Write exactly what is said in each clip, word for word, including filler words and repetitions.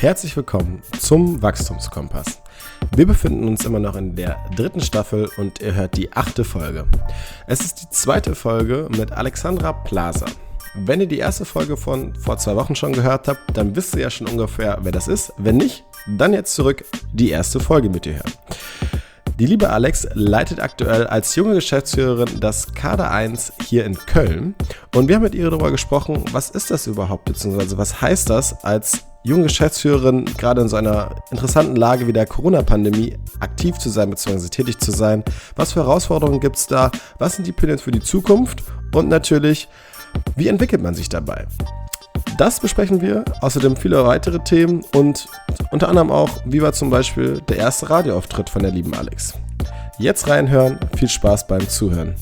Herzlich willkommen zum Wachstumskompass. Wir befinden uns immer noch in der dritten Staffel und ihr hört die achte Folge. Es ist die zweite Folge mit Alexandra Plaza. Wenn ihr die erste Folge von vor zwei Wochen schon gehört habt, dann wisst ihr ja schon ungefähr, wer das ist. Wenn nicht, dann jetzt zurück die erste Folge mit ihr hören. Die liebe Alex leitet aktuell als junge Geschäftsführerin das Kader eins hier in Köln und wir haben mit ihr darüber gesprochen, was ist das überhaupt, beziehungsweise was heißt das, als junge Geschäftsführerin gerade in so einer interessanten Lage wie der Corona-Pandemie aktiv zu sein, beziehungsweise tätig zu sein, was für Herausforderungen gibt es da, was sind die Pläne für die Zukunft und natürlich, wie entwickelt man sich dabei? Das besprechen wir, außerdem viele weitere Themen und unter anderem auch, wie war zum Beispiel der erste Radioauftritt von der lieben Alex. Jetzt reinhören, viel Spaß beim Zuhören.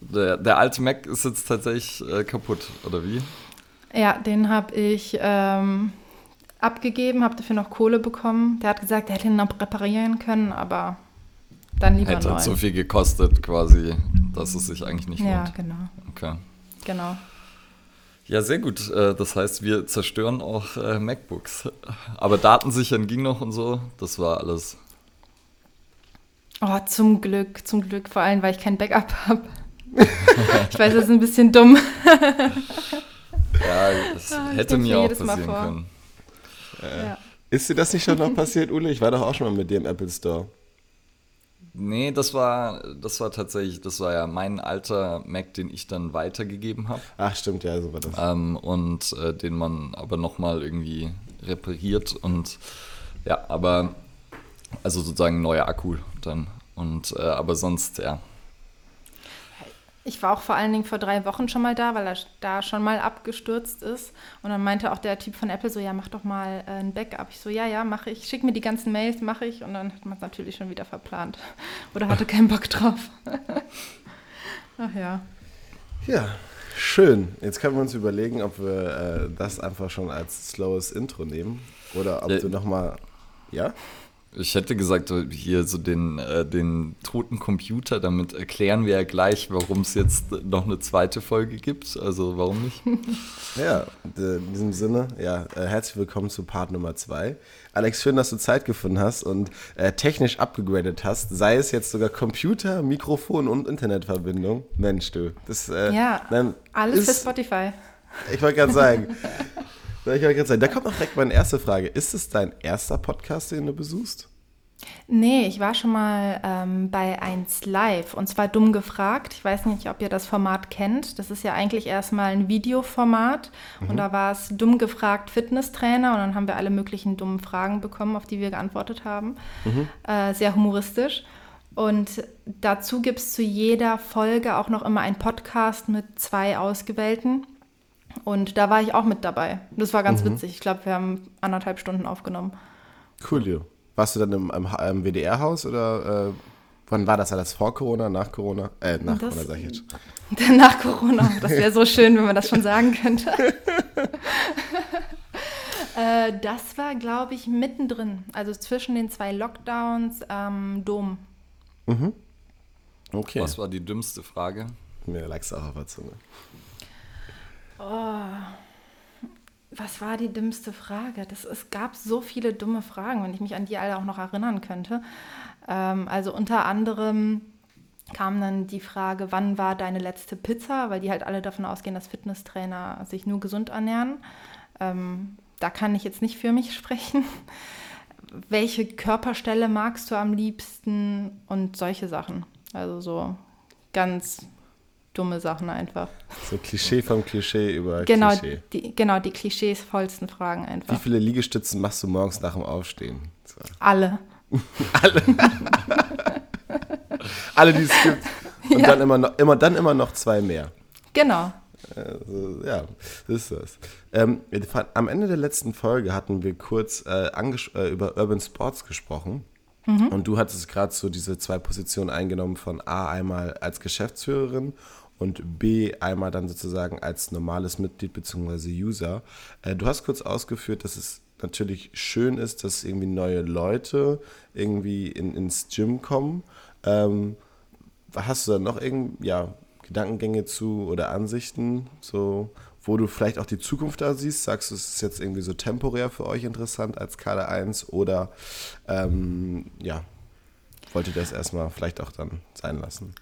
Der, der alte Mac ist jetzt tatsächlich äh, kaputt, oder wie? Ja, den habe ich ähm, abgegeben, habe dafür noch Kohle bekommen. Der hat gesagt, er hätte ihn noch reparieren können, aber... Dann lieber Hätte neu. So viel gekostet quasi, dass es sich eigentlich nicht lohnt. Ja, genau. Okay. Genau. Ja, sehr gut. Das heißt, wir zerstören auch MacBooks. Aber datensichern ging noch und so, das war alles. Oh, zum Glück, zum Glück. Vor allem, weil ich kein Backup habe. Ich weiß, das ist ein bisschen dumm. Ja, das ja, hätte mir auch passieren können. Äh, ja. Ist dir das nicht schon noch passiert, Ule? Ich war doch auch schon mal mit dir im Apple Store. Nee, das war, das war tatsächlich, das war ja mein alter Mac, den ich dann weitergegeben habe. Ach stimmt, ja, so war das. Ähm, und äh, den man aber nochmal irgendwie repariert und ja, aber also sozusagen neuer Akku dann und äh, aber sonst, ja. Ich war auch vor allen Dingen vor drei Wochen schon mal da, weil er da schon mal abgestürzt ist. Und dann meinte auch der Typ von Apple so, ja, mach doch mal ein Backup. Ich so, ja, ja, mache ich. Schick mir die ganzen Mails, mache ich. Und dann hat man es natürlich schon wieder verplant. Oder hatte keinen Bock drauf. Ach ja. Ja, schön. Jetzt können wir uns überlegen, ob wir äh, das einfach schon als slowes Intro nehmen. Oder ob ja. du nochmal, ja? Ich hätte gesagt, hier so den, äh, den toten Computer, damit erklären wir ja gleich, warum es jetzt noch eine zweite Folge gibt. Also warum nicht? Ja, in diesem Sinne, ja, äh, herzlich willkommen zu Part Nummer zwei. Alex, schön, dass du Zeit gefunden hast und äh, technisch abgegradet hast. Sei es jetzt sogar Computer, Mikrofon und Internetverbindung. Mensch, du. Das, äh, ja, nein, alles ist, für Spotify. Ich wollte gerade sagen... Ich wollte gerade sagen, da kommt noch direkt meine erste Frage. Ist es dein erster Podcast, den du besuchst? Nee, ich war schon mal ähm, bei eins Live und zwar dumm gefragt. Ich weiß nicht, ob ihr das Format kennt. Das ist ja eigentlich erstmal ein Videoformat mhm. und da war es dumm gefragt Fitnesstrainer und dann haben wir alle möglichen dummen Fragen bekommen, auf die wir geantwortet haben. Mhm. Äh, sehr humoristisch. Und dazu gibt es zu jeder Folge auch noch immer einen Podcast mit zwei Ausgewählten. Und da war ich auch mit dabei. Das war ganz mhm. witzig. Ich glaube, wir haben anderthalb Stunden aufgenommen. Cool, Jo. Warst du dann im, im, im W D R-Haus oder äh, wann war das? War das vor Corona, nach Corona? Äh, nach das, Corona sag ich jetzt. Nach Corona. Das wäre so schön, wenn man das schon sagen könnte. äh, das war, glaube ich, mittendrin. Also zwischen den zwei Lockdowns am ähm, Dom. Mhm. Okay. Was war die dümmste Frage? Mir lag es auch auf der Zunge. Oh, was war die dümmste Frage? Das, es gab so viele dumme Fragen, wenn ich mich an die alle auch noch erinnern könnte. Ähm, also unter anderem kam dann die Frage, wann war deine letzte Pizza? Weil die halt alle davon ausgehen, dass Fitnesstrainer sich nur gesund ernähren. Ähm, da kann ich jetzt nicht für mich sprechen. Welche Körperstelle magst du am liebsten? Und solche Sachen. Also so ganz... dumme Sachen einfach. So Klischee vom Klischee über genau, Klischee. Die, genau, die Klischees vollsten Fragen einfach. Wie viele Liegestützen machst du morgens nach dem Aufstehen? So. Alle. Alle. Alle, die es gibt. Und ja. dann, immer noch, immer, dann immer noch zwei mehr. Genau. Also, ja, das ist das. Ähm, am Ende der letzten Folge hatten wir kurz äh, anges- äh, über Urban Sports gesprochen. Mhm. Und du hattest gerade so diese zwei Positionen eingenommen von A, einmal als Geschäftsführerin und B, einmal dann sozusagen als normales Mitglied bzw. User. Du hast kurz ausgeführt, dass es natürlich schön ist, dass irgendwie neue Leute irgendwie in, ins Gym kommen. Ähm, hast du da noch irgend, ja, Gedankengänge zu oder Ansichten, so, wo du vielleicht auch die Zukunft da siehst? Sagst du, es ist jetzt irgendwie so temporär für euch interessant als Kader eins oder ähm, ja, wollt ihr das erstmal vielleicht auch dann sein lassen?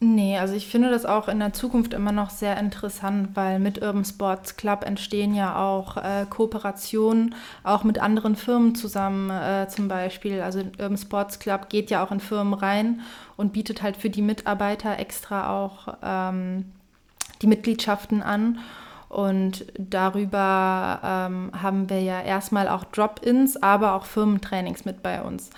Nee, also ich finde das auch in der Zukunft immer noch sehr interessant, weil mit Urban Sports Club entstehen ja auch äh, Kooperationen, auch mit anderen Firmen zusammen äh, zum Beispiel. Also Urban Sports Club geht ja auch in Firmen rein und bietet halt für die Mitarbeiter extra auch ähm, die Mitgliedschaften an. Und darüber ähm, haben wir ja erstmal auch Drop-ins, aber auch Firmentrainings mit bei uns.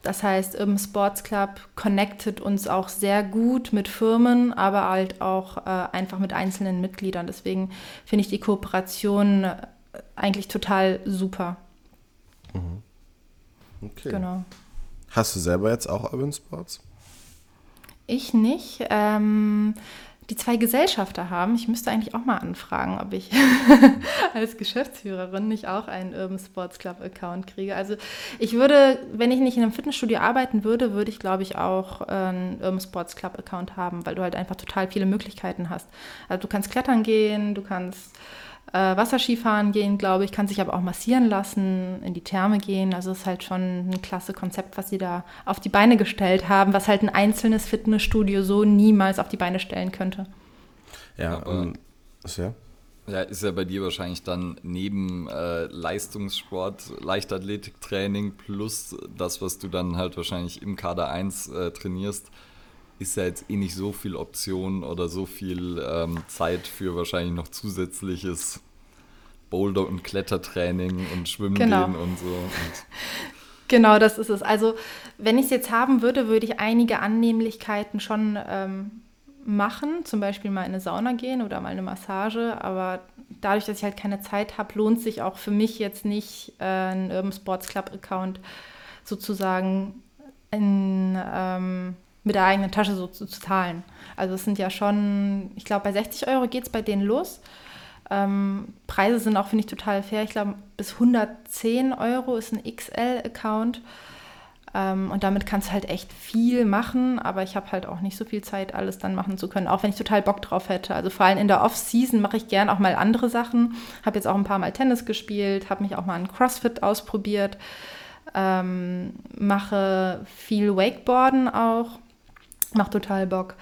Das heißt, im Sports Club connectet uns auch sehr gut mit Firmen, aber halt auch äh, einfach mit einzelnen Mitgliedern. Deswegen finde ich die Kooperation eigentlich total super. Mhm. Okay. Genau. Hast du selber jetzt auch Urban Sports? Ich nicht. Ähm, die zwei Gesellschafter haben. Ich müsste eigentlich auch mal anfragen, ob ich als Geschäftsführerin nicht auch einen Urban Sports Club Account kriege. Also ich würde, wenn ich nicht in einem Fitnessstudio arbeiten würde, würde ich, glaube ich, auch einen Urban Sports Club Account haben, weil du halt einfach total viele Möglichkeiten hast. Also du kannst klettern gehen, du kannst äh, Wasserskifahren gehen, glaube ich, kannst dich aber auch massieren lassen, in die Therme gehen. Also es ist halt schon ein klasse Konzept, was sie da auf die Beine gestellt haben, was halt ein einzelnes Fitnessstudio so niemals auf die Beine stellen könnte. Ja, aber, um, ja. ja, ist ja bei dir wahrscheinlich dann neben äh, Leistungssport, Leichtathletiktraining plus das, was du dann halt wahrscheinlich im Kader eins äh, trainierst, ist ja jetzt eh nicht so viel Option oder so viel ähm, Zeit für wahrscheinlich noch zusätzliches Boulder- und Klettertraining und Schwimmen genau. gehen und so. Und genau, das ist es. Also wenn ich es jetzt haben würde, würde ich einige Annehmlichkeiten schon ähm, machen, zum Beispiel mal in eine Sauna gehen oder mal eine Massage, aber dadurch, dass ich halt keine Zeit habe, lohnt sich auch für mich jetzt nicht, äh, einen Urban Sports Club Account sozusagen in ähm, mit der eigenen Tasche so zu, zu zahlen. Also es sind ja schon, ich glaube, bei sechzig Euro geht es bei denen los. Ähm, Preise sind auch, finde ich, total fair. Ich glaube, bis hundertzehn Euro ist ein X L-Account. Ähm, und damit kannst du halt echt viel machen, aber ich habe halt auch nicht so viel Zeit, alles dann machen zu können, auch wenn ich total Bock drauf hätte. Also vor allem in der Off-Season mache ich gern auch mal andere Sachen. Habe jetzt auch ein paar Mal Tennis gespielt, habe mich auch mal an CrossFit ausprobiert, ähm, mache viel Wakeboarden auch. Macht total Bock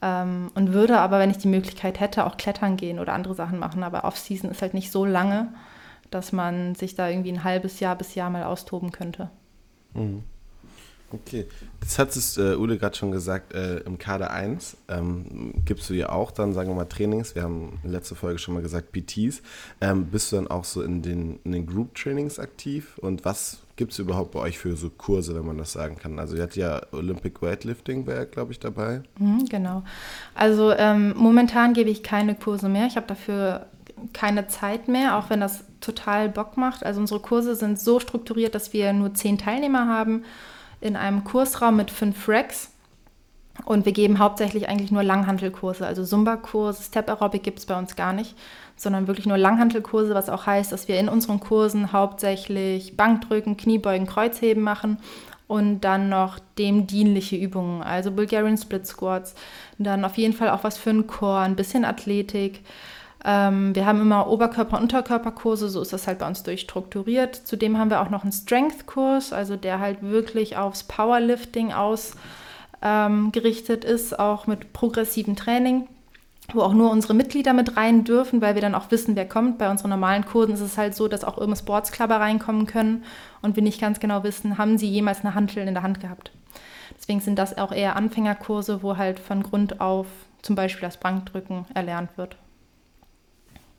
ähm, und würde aber, wenn ich die Möglichkeit hätte, auch klettern gehen oder andere Sachen machen. Aber Off-Season ist halt nicht so lange, dass man sich da irgendwie ein halbes Jahr bis Jahr mal austoben könnte. Mhm. Okay, das hat es äh, Ule gerade schon gesagt, äh, im Kader eins ähm, gibst du dir auch dann, sagen wir mal, Trainings. Wir haben letzte Folge schon mal gesagt, P Ts. Ähm, bist du dann auch so in den, in den Group-Trainings aktiv? Und was gibt es überhaupt bei euch für so Kurse, wenn man das sagen kann? Also ihr hattet ja Olympic Weightlifting, wäre, glaube ich, dabei. Mhm, genau. Also ähm, momentan gebe ich keine Kurse mehr. Ich habe dafür keine Zeit mehr, auch wenn das total Bock macht. Also unsere Kurse sind so strukturiert, dass wir nur zehn Teilnehmer haben in einem Kursraum mit fünf Racks. Und wir geben hauptsächlich eigentlich nur Langhantelkurse, also Zumba-Kurse, Step-Aerobic gibt es bei uns gar nicht, sondern wirklich nur Langhantelkurse, was auch heißt, dass wir in unseren Kursen hauptsächlich Bankdrücken, Kniebeugen, Kreuzheben machen und dann noch dem dienliche Übungen, also Bulgarian Split Squats, dann auf jeden Fall auch was für einen Core, ein bisschen Athletik. Ähm, wir haben immer Oberkörper- und Unterkörperkurse, so ist das halt bei uns durchstrukturiert. Zudem haben wir auch noch einen Strength-Kurs, also der halt wirklich aufs Powerlifting aus Ähm, gerichtet ist, auch mit progressivem Training, wo auch nur unsere Mitglieder mit rein dürfen, weil wir dann auch wissen, wer kommt. Bei unseren normalen Kursen ist es halt so, dass auch irgendein Sportsclubber reinkommen können und wir nicht ganz genau wissen, haben sie jemals eine Hantel in der Hand gehabt. Deswegen sind das auch eher Anfängerkurse, wo halt von Grund auf zum Beispiel das Bankdrücken erlernt wird.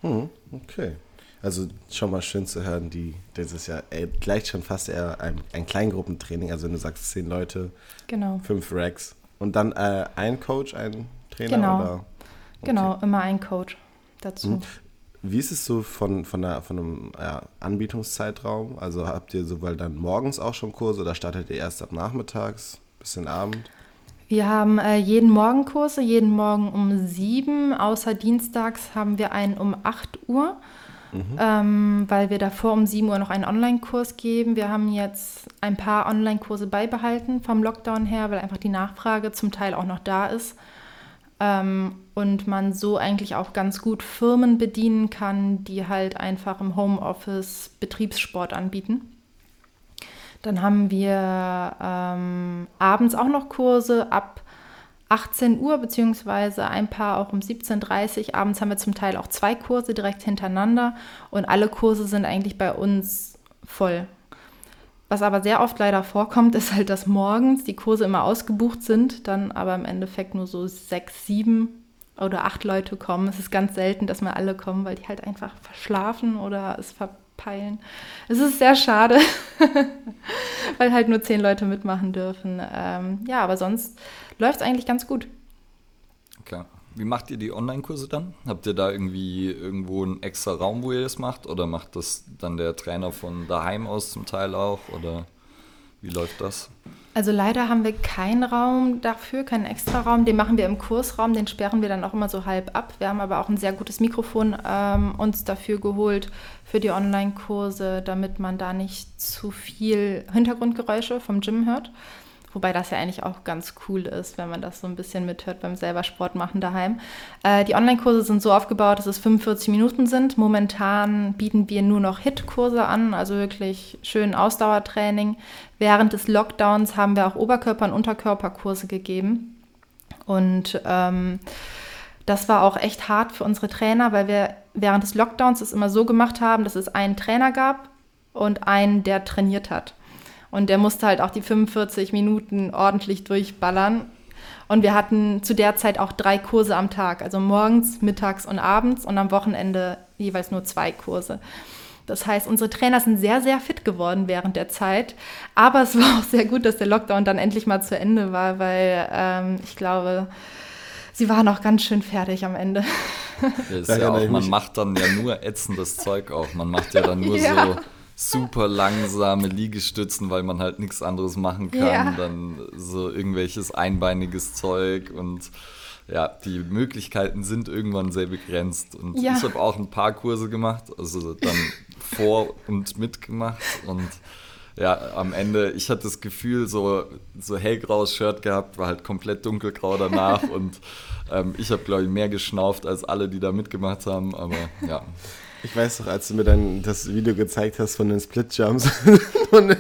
Hm, okay. Also schon mal schön zu hören, die, das ist ja ey, gleich schon fast eher ein, ein Kleingruppentraining. Also wenn du sagst, zehn Leute, genau. fünf Racks und dann äh, ein Coach, ein Trainer? Genau, oder? Okay. Genau, immer ein Coach dazu. Mhm. Wie ist es so von, von, der, von einem ja, Anbietungszeitraum? Also habt ihr sowohl dann morgens auch schon Kurse oder startet ihr erst ab nachmittags bis den Abend? Wir haben äh, jeden Morgen Kurse, jeden Morgen um sieben. Außer dienstags haben wir einen um acht Uhr. Mhm. Ähm, weil wir davor um sieben Uhr noch einen Online-Kurs geben. Wir haben jetzt ein paar Online-Kurse beibehalten vom Lockdown her, weil einfach die Nachfrage zum Teil auch noch da ist. ähm, und man so eigentlich auch ganz gut Firmen bedienen kann, die halt einfach im Homeoffice Betriebssport anbieten. Dann haben wir ähm, abends auch noch Kurse ab achtzehn Uhr, beziehungsweise ein paar auch um siebzehn Uhr dreißig. Abends haben wir zum Teil auch zwei Kurse direkt hintereinander und alle Kurse sind eigentlich bei uns voll. Was aber sehr oft leider vorkommt, ist halt, dass morgens die Kurse immer ausgebucht sind, dann aber im Endeffekt nur so sechs, sieben oder acht Leute kommen. Es ist ganz selten, dass mal alle kommen, weil die halt einfach verschlafen oder es ver peilen. Es ist sehr schade, weil halt nur zehn Leute mitmachen dürfen. Ähm, ja, aber sonst läuft es eigentlich ganz gut. Klar. Wie macht ihr die Online-Kurse dann? Habt ihr da irgendwie irgendwo einen extra Raum, wo ihr das macht? Oder macht das dann der Trainer von daheim aus zum Teil auch? Oder wie läuft das? Also leider haben wir keinen Raum dafür, keinen extra Raum. Den machen wir im Kursraum, den sperren wir dann auch immer so halb ab. Wir haben aber auch ein sehr gutes Mikrofon ähm, uns dafür geholt für die Online-Kurse, damit man da nicht zu viel Hintergrundgeräusche vom Gym hört. Wobei das ja eigentlich auch ganz cool ist, wenn man das so ein bisschen mithört beim selber Sport machen daheim. Äh, die Online-Kurse sind so aufgebaut, dass es fünfundvierzig Minuten sind. Momentan bieten wir nur noch H I I T-Kurse an, also wirklich schön Ausdauertraining. Während des Lockdowns haben wir auch Oberkörper- und Unterkörperkurse gegeben. Und ähm, das war auch echt hart für unsere Trainer, weil wir während des Lockdowns es immer so gemacht haben, dass es einen Trainer gab und einen, der trainiert hat. Und der musste halt auch die fünfundvierzig Minuten ordentlich durchballern. Und wir hatten zu der Zeit auch drei Kurse am Tag. Also morgens, mittags und abends. Und am Wochenende jeweils nur zwei Kurse. Das heißt, unsere Trainer sind sehr, sehr fit geworden während der Zeit. Aber es war auch sehr gut, dass der Lockdown dann endlich mal zu Ende war. Weil ähm, ich glaube, sie waren auch ganz schön fertig am Ende. Ja, ist ja auch, man macht dann ja nur ätzendes Zeug auf. Man macht ja dann nur ja. so... super langsame Liegestützen, weil man halt nichts anderes machen kann, ja. dann so irgendwelches einbeiniges Zeug und ja, die Möglichkeiten sind irgendwann sehr begrenzt und ja. ich habe auch ein paar Kurse gemacht, also dann vor und mitgemacht und ja, am Ende, ich hatte das Gefühl, so, so hellgraues Shirt gehabt, war halt komplett dunkelgrau danach und ähm, ich habe, glaube ich, mehr geschnauft als alle, die da mitgemacht haben, aber ja. Ich weiß doch, als du mir dann das Video gezeigt hast von den Split-Jumps oder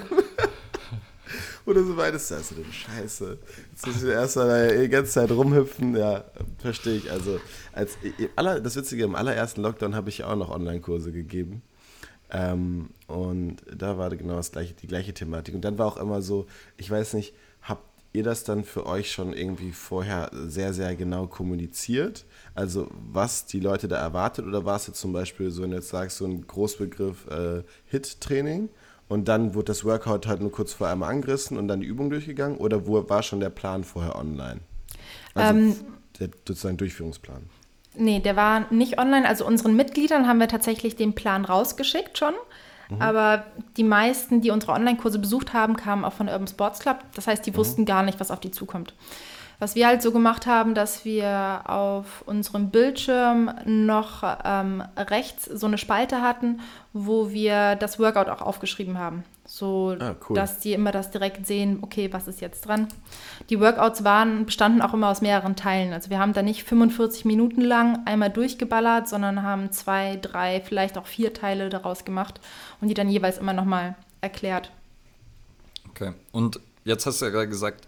so weit ist das, also Scheiße. Jetzt müssen wir erstmal die ganze Zeit rumhüpfen, ja, verstehe ich. Also, als, aller, das Witzige, im allerersten Lockdown habe ich auch noch Online-Kurse gegeben. Ähm, und da war genau das gleiche, die gleiche Thematik. Und dann war auch immer so, ich weiß nicht, habt ihr das dann für euch schon irgendwie vorher sehr, sehr genau kommuniziert? Also was die Leute da erwartet, oder war es jetzt zum Beispiel so, wenn du jetzt sagst, so ein Großbegriff äh, H I I T-Training und dann wurde das Workout halt nur kurz vorher einmal angerissen und dann die Übung durchgegangen, oder wo war schon der Plan vorher online? Also ähm, der sozusagen Durchführungsplan. Nee, der war nicht online. Also unseren Mitgliedern haben wir tatsächlich den Plan rausgeschickt schon. Mhm. Aber die meisten, die unsere Online-Kurse besucht haben, kamen auch von Urban Sports Club. Das heißt, die mhm. wussten gar nicht, was auf die zukommt. Was wir halt so gemacht haben, dass wir auf unserem Bildschirm noch ähm, rechts so eine Spalte hatten, wo wir das Workout auch aufgeschrieben haben. So, ah, cool. Dass die immer das direkt sehen, okay, was ist jetzt dran? Die Workouts waren, bestanden auch immer aus mehreren Teilen. Also wir haben da nicht fünfundvierzig Minuten lang einmal durchgeballert, sondern haben zwei, drei, vielleicht auch vier Teile daraus gemacht und die dann jeweils immer nochmal erklärt. Okay, und jetzt hast du ja gerade gesagt,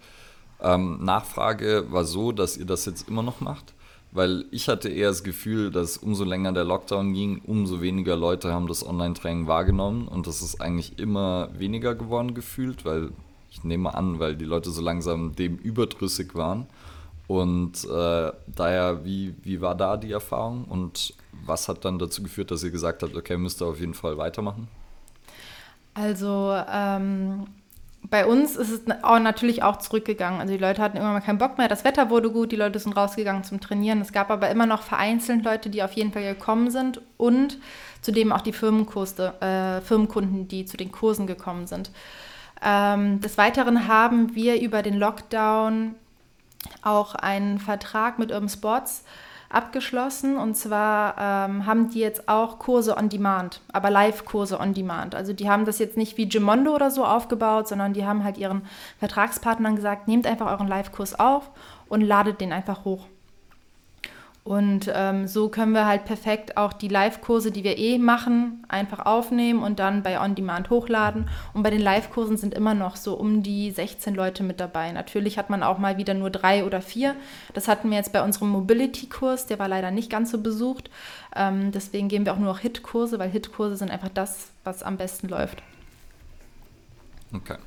Ähm, Nachfrage war so, dass ihr das jetzt immer noch macht, weil ich hatte eher das Gefühl, dass umso länger der Lockdown ging, umso weniger Leute haben das Online-Training wahrgenommen und das ist eigentlich immer weniger geworden gefühlt, weil ich nehme an, weil die Leute so langsam dem überdrüssig waren und äh, daher, wie, wie war da die Erfahrung und was hat dann dazu geführt, dass ihr gesagt habt, okay, müsst ihr auf jeden Fall weitermachen? Also, ähm... bei uns ist es auch natürlich auch zurückgegangen. Also die Leute hatten irgendwann mal keinen Bock mehr. Das Wetter wurde gut, die Leute sind rausgegangen zum Trainieren. Es gab aber immer noch vereinzelt Leute, die auf jeden Fall gekommen sind und zudem auch die Firmenkurse, äh, Firmenkunden, die zu den Kursen gekommen sind. Ähm, des Weiteren haben wir über den Lockdown auch einen Vertrag mit Urban Sports abgeschlossen. Und zwar ähm, haben die jetzt auch Kurse on Demand, aber Live-Kurse on Demand. Also die haben das jetzt nicht wie Gymondo oder so aufgebaut, sondern die haben halt ihren Vertragspartnern gesagt, nehmt einfach euren Live-Kurs auf und ladet den einfach hoch. Und ähm, so können wir halt perfekt auch die Live-Kurse, die wir eh machen, einfach aufnehmen und dann bei On-Demand hochladen. Und bei den Live-Kursen sind immer noch so um die sechzehn Leute mit dabei. Natürlich hat man auch mal wieder nur drei oder vier. Das hatten wir jetzt bei unserem Mobility-Kurs, der war leider nicht ganz so besucht. Ähm, deswegen geben wir auch nur noch H I I T-Kurse, weil H I I T-Kurse sind einfach das, was am besten läuft. Okay.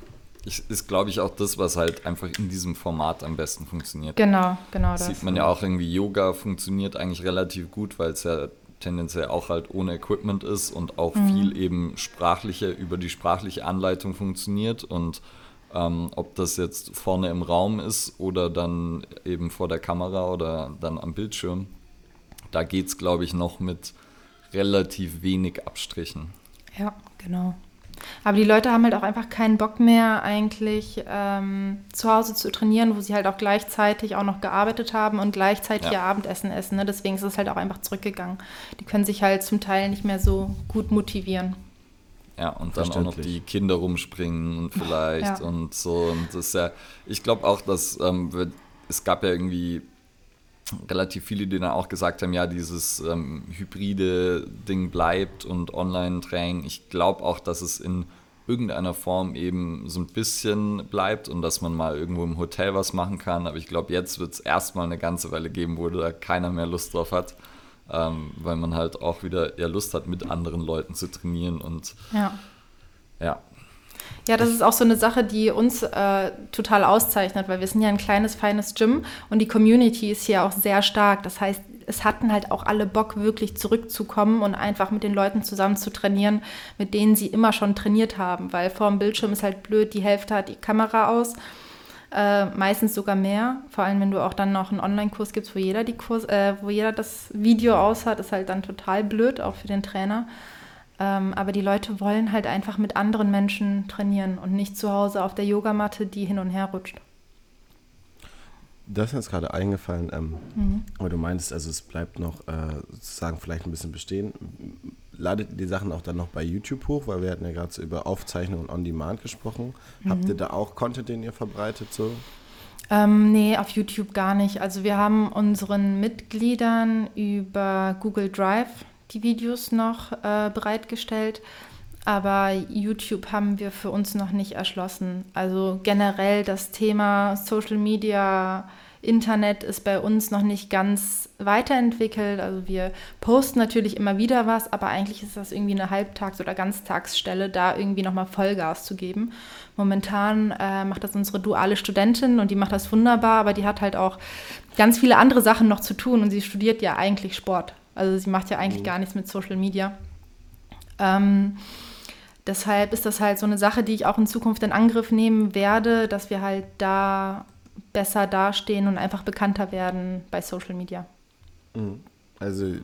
Ich, ist, glaube ich, auch das, was halt einfach in diesem Format am besten funktioniert. Genau, genau das. Sieht man ja auch irgendwie, Yoga funktioniert eigentlich relativ gut, weil es ja tendenziell auch halt ohne Equipment ist und auch mhm. viel eben sprachliche, über die sprachliche Anleitung funktioniert. Und ähm, ob das jetzt vorne im Raum ist oder dann eben vor der Kamera oder dann am Bildschirm, da geht es, glaube ich, noch mit relativ wenig Abstrichen. Ja, genau. Aber die Leute haben halt auch einfach keinen Bock mehr, eigentlich ähm, zu Hause zu trainieren, wo sie halt auch gleichzeitig auch noch gearbeitet haben und gleichzeitig ja. ihr Abendessen essen. Ne? Deswegen ist es halt auch einfach zurückgegangen. Die können sich halt zum Teil nicht mehr so gut motivieren. Ja, und dann auch noch die Kinder rumspringen und vielleicht ja. und so. Und das ist ja, ich glaube auch, dass ähm, wir, es gab ja irgendwie relativ viele, die dann auch gesagt haben, ja, dieses ähm, hybride Ding bleibt und Online-Training. Ich glaube auch, dass es in irgendeiner Form eben so ein bisschen bleibt und dass man mal irgendwo im Hotel was machen kann. Aber ich glaube, jetzt wird es erstmal eine ganze Weile geben, wo da keiner mehr Lust drauf hat, ähm, weil man halt auch wieder eher Lust hat, mit anderen Leuten zu trainieren und ja. ja. Ja, das ist auch so eine Sache, die uns äh, total auszeichnet, weil wir sind ja ein kleines, feines Gym und die Community ist hier auch sehr stark. Das heißt, es hatten halt auch alle Bock, wirklich zurückzukommen und einfach mit den Leuten zusammen zu trainieren, mit denen sie immer schon trainiert haben, weil vor dem Bildschirm ist halt blöd, die Hälfte hat die Kamera aus, äh, meistens sogar mehr, vor allem wenn du auch dann noch einen Online-Kurs gibst, wo jeder die Kurs, äh, wo jeder das Video aus hat, ist halt dann total blöd, auch für den Trainer. Aber die Leute wollen halt einfach mit anderen Menschen trainieren und nicht zu Hause auf der Yogamatte, die hin und her rutscht. Das ist mir jetzt gerade eingefallen, ähm, mhm. aber du meinst, also es bleibt noch äh, sozusagen vielleicht ein bisschen bestehen. Ladet ihr die Sachen auch dann noch bei YouTube hoch? Weil wir hatten ja gerade so über Aufzeichnung und On-Demand gesprochen. Mhm. Habt ihr da auch Content, den ihr verbreitet so? Ähm, nee, auf YouTube gar nicht. Also wir haben unseren Mitgliedern über Google Drive die Videos noch äh, bereitgestellt, aber YouTube haben wir für uns noch nicht erschlossen. Also generell das Thema Social Media, Internet ist bei uns noch nicht ganz weiterentwickelt. Also wir posten natürlich immer wieder was, aber eigentlich ist das irgendwie eine Halbtags- oder Ganztagsstelle, da irgendwie nochmal Vollgas zu geben. Momentan äh, macht das unsere duale Studentin und die macht das wunderbar, aber die hat halt auch ganz viele andere Sachen noch zu tun und sie studiert ja eigentlich Sport. Also sie macht ja eigentlich gar nichts mit Social Media. Ähm, deshalb ist das halt so eine Sache, die ich auch in Zukunft in Angriff nehmen werde, dass wir halt da besser dastehen und einfach bekannter werden bei Social Media. Also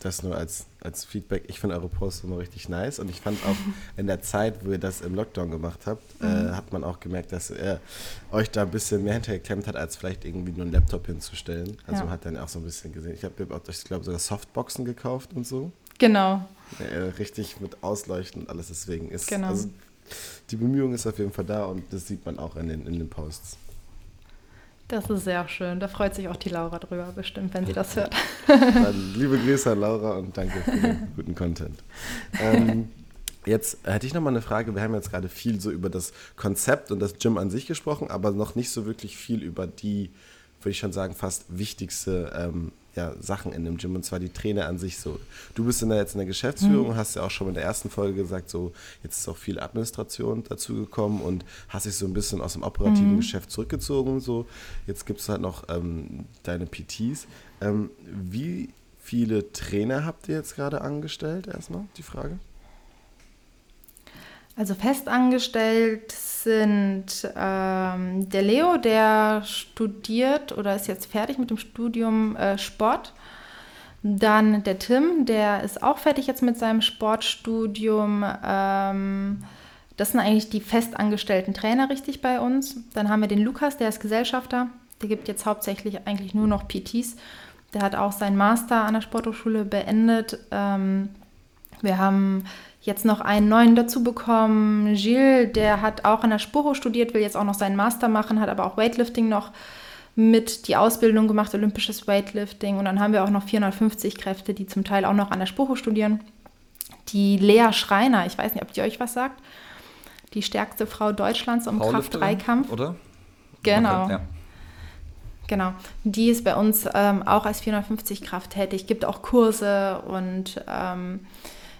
das nur als, als Feedback. Ich finde eure Posts immer richtig nice und ich fand auch in der Zeit, wo ihr das im Lockdown gemacht habt, mhm. äh, hat man auch gemerkt, dass ihr euch da ein bisschen mehr hintergeklemmt hat, als vielleicht irgendwie nur einen Laptop hinzustellen. Also ja. man hat dann auch so ein bisschen gesehen. Ich habe auch, ich glaube, sogar Softboxen gekauft und so. Genau. Äh, richtig mit Ausleuchten und alles, deswegen ist genau. also die Bemühung ist auf jeden Fall da und das sieht man auch in den, in den Posts. Das ist sehr schön. Da freut sich auch die Laura drüber bestimmt, wenn sie das hört. Dann liebe Grüße an Laura und danke für den guten Content. Ähm, jetzt hätte ich nochmal eine Frage. Wir haben jetzt gerade viel so über das Konzept und das Gym an sich gesprochen, aber noch nicht so wirklich viel über die, würde ich schon sagen, fast wichtigste ähm, ja, Sachen in dem Gym, und zwar die Trainer an sich so. Du bist in der, jetzt in der Geschäftsführung, mhm. hast ja auch schon in der ersten Folge gesagt, so jetzt ist auch viel Administration dazugekommen und hast dich so ein bisschen aus dem operativen mhm. Geschäft zurückgezogen. So. Jetzt gibt es halt noch ähm, deine P Ts. Ähm, wie viele Trainer habt ihr jetzt gerade angestellt? Erstmal die Frage. Also festangestellt sind ähm, der Leo, der studiert oder ist jetzt fertig mit dem Studium äh, Sport. Dann der Tim, der ist auch fertig jetzt mit seinem Sportstudium. Ähm, das sind eigentlich die festangestellten Trainer richtig bei uns. Dann haben wir den Lukas, der ist Gesellschafter. Der gibt jetzt hauptsächlich eigentlich nur noch P Ts. Der hat auch seinen Master an der Sporthochschule beendet. Ähm, wir haben jetzt noch einen neuen dazu bekommen. Gilles, der hat auch an der Spurho studiert, will jetzt auch noch seinen Master machen, hat aber auch Weightlifting noch mit die Ausbildung gemacht, olympisches Weightlifting. Und dann haben wir auch noch vierhundertfünfzig Kräfte, die zum Teil auch noch an der Spurho studieren. Die Lea Schreiner, ich weiß nicht, ob die euch was sagt, die stärkste Frau Deutschlands im Kraft-Dreikampf. Oder? Genau. Ja. Genau. Die ist bei uns ähm, auch als vierhundertfünfzig Kraft tätig, gibt auch Kurse und ähm,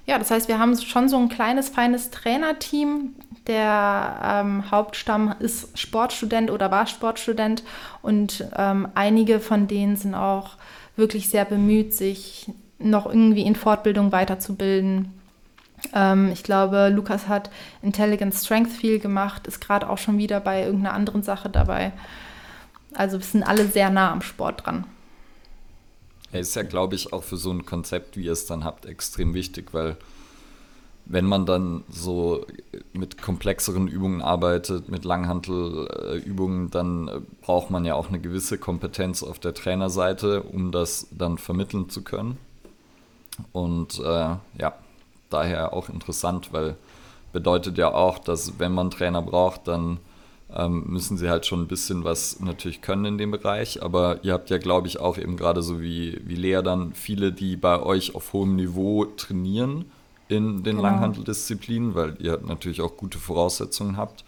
ja, das heißt, wir haben schon so ein kleines, feines Trainerteam. Der ähm, Hauptstamm ist Sportstudent oder war Sportstudent und ähm, einige von denen sind auch wirklich sehr bemüht, sich noch irgendwie in Fortbildung weiterzubilden. Ähm, ich glaube, Lukas hat Intelligent Strength viel gemacht, ist gerade auch schon wieder bei irgendeiner anderen Sache dabei. Also wir sind alle sehr nah am Sport dran. Ja, ist ja, glaube ich, auch für so ein Konzept, wie ihr es dann habt, extrem wichtig, weil wenn man dann so mit komplexeren Übungen arbeitet, mit Langhantelübungen, dann braucht man ja auch eine gewisse Kompetenz auf der Trainerseite, um das dann vermitteln zu können. Und äh, ja, daher auch interessant, weil bedeutet ja auch, dass wenn man Trainer braucht, dann ähm, müssen sie halt schon ein bisschen was natürlich können in dem Bereich. Aber ihr habt ja, glaube ich, auch eben gerade so wie, wie Lea dann viele, die bei euch auf hohem Niveau trainieren in den genau. Langhanteldisziplinen, weil ihr natürlich auch gute Voraussetzungen habt.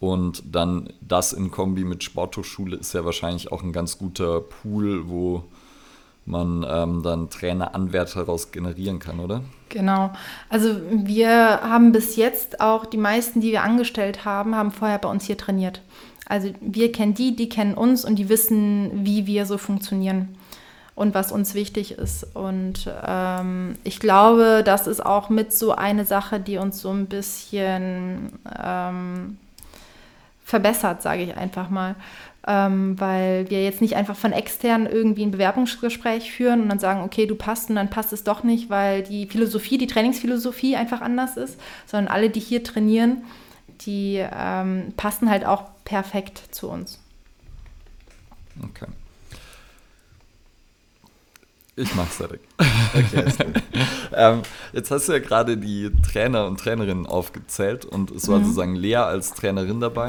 Und dann das in Kombi mit Sporthochschule ist ja wahrscheinlich auch ein ganz guter Pool, wo man ähm, dann Traineranwärter daraus generieren kann, oder? Genau. Also wir haben bis jetzt auch die meisten, die wir angestellt haben, haben vorher bei uns hier trainiert. Also wir kennen die, die kennen uns und die wissen, wie wir so funktionieren und was uns wichtig ist. Und ähm, ich glaube, das ist auch mit so eine Sache, die uns so ein bisschen ähm, verbessert, sage ich einfach mal. Ähm, weil wir jetzt nicht einfach von extern irgendwie ein Bewerbungsgespräch führen und dann sagen, okay, du passt und dann passt es doch nicht, weil die Philosophie, die Trainingsphilosophie einfach anders ist, sondern alle, die hier trainieren, die ähm, passen halt auch perfekt zu uns. Okay. Ich mach's direkt. Okay, ist gut. ähm, jetzt hast du ja gerade die Trainer und Trainerinnen aufgezählt und es war mhm. sozusagen Lea als Trainerin dabei.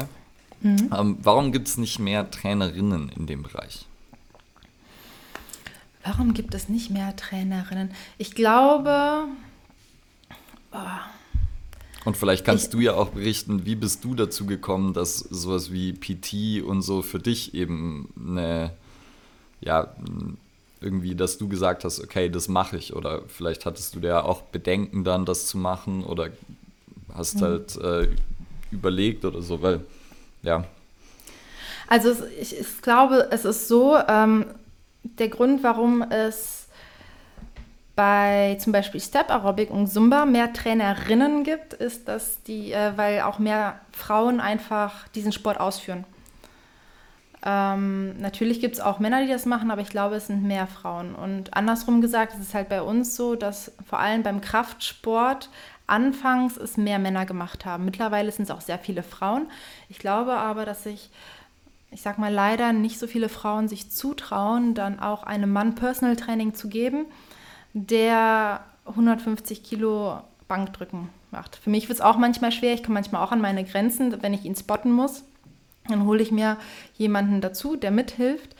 Mhm. Ähm, warum gibt es nicht mehr Trainerinnen in dem Bereich? Warum gibt es nicht mehr Trainerinnen? Ich glaube... Oh. Und vielleicht kannst ich, du ja auch berichten, wie bist du dazu gekommen, dass sowas wie P T und so für dich eben eine... ja irgendwie, dass du gesagt hast, okay, das mache ich. Oder vielleicht hattest du da auch Bedenken dann, das zu machen oder hast mhm. halt äh, überlegt oder so, weil... Ja. Also ich, ich glaube, es ist so, ähm, der Grund, warum es bei zum Beispiel Step Aerobic und Zumba mehr Trainerinnen gibt, ist, dass die, äh, weil auch mehr Frauen einfach diesen Sport ausführen. Ähm, natürlich gibt es auch Männer, die das machen, aber ich glaube, es sind mehr Frauen. Und andersrum gesagt, es ist halt bei uns so, dass vor allem beim Kraftsport anfangs es mehr Männer gemacht haben. Mittlerweile sind es auch sehr viele Frauen. Ich glaube aber, dass sich, ich sag mal, leider nicht so viele Frauen sich zutrauen, dann auch einem Mann Personal Training zu geben, der hundertfünfzig Kilo Bankdrücken macht. Für mich wird es auch manchmal schwer. Ich komme manchmal auch an meine Grenzen, wenn ich ihn spotten muss. Dann hole ich mir jemanden dazu, der mithilft.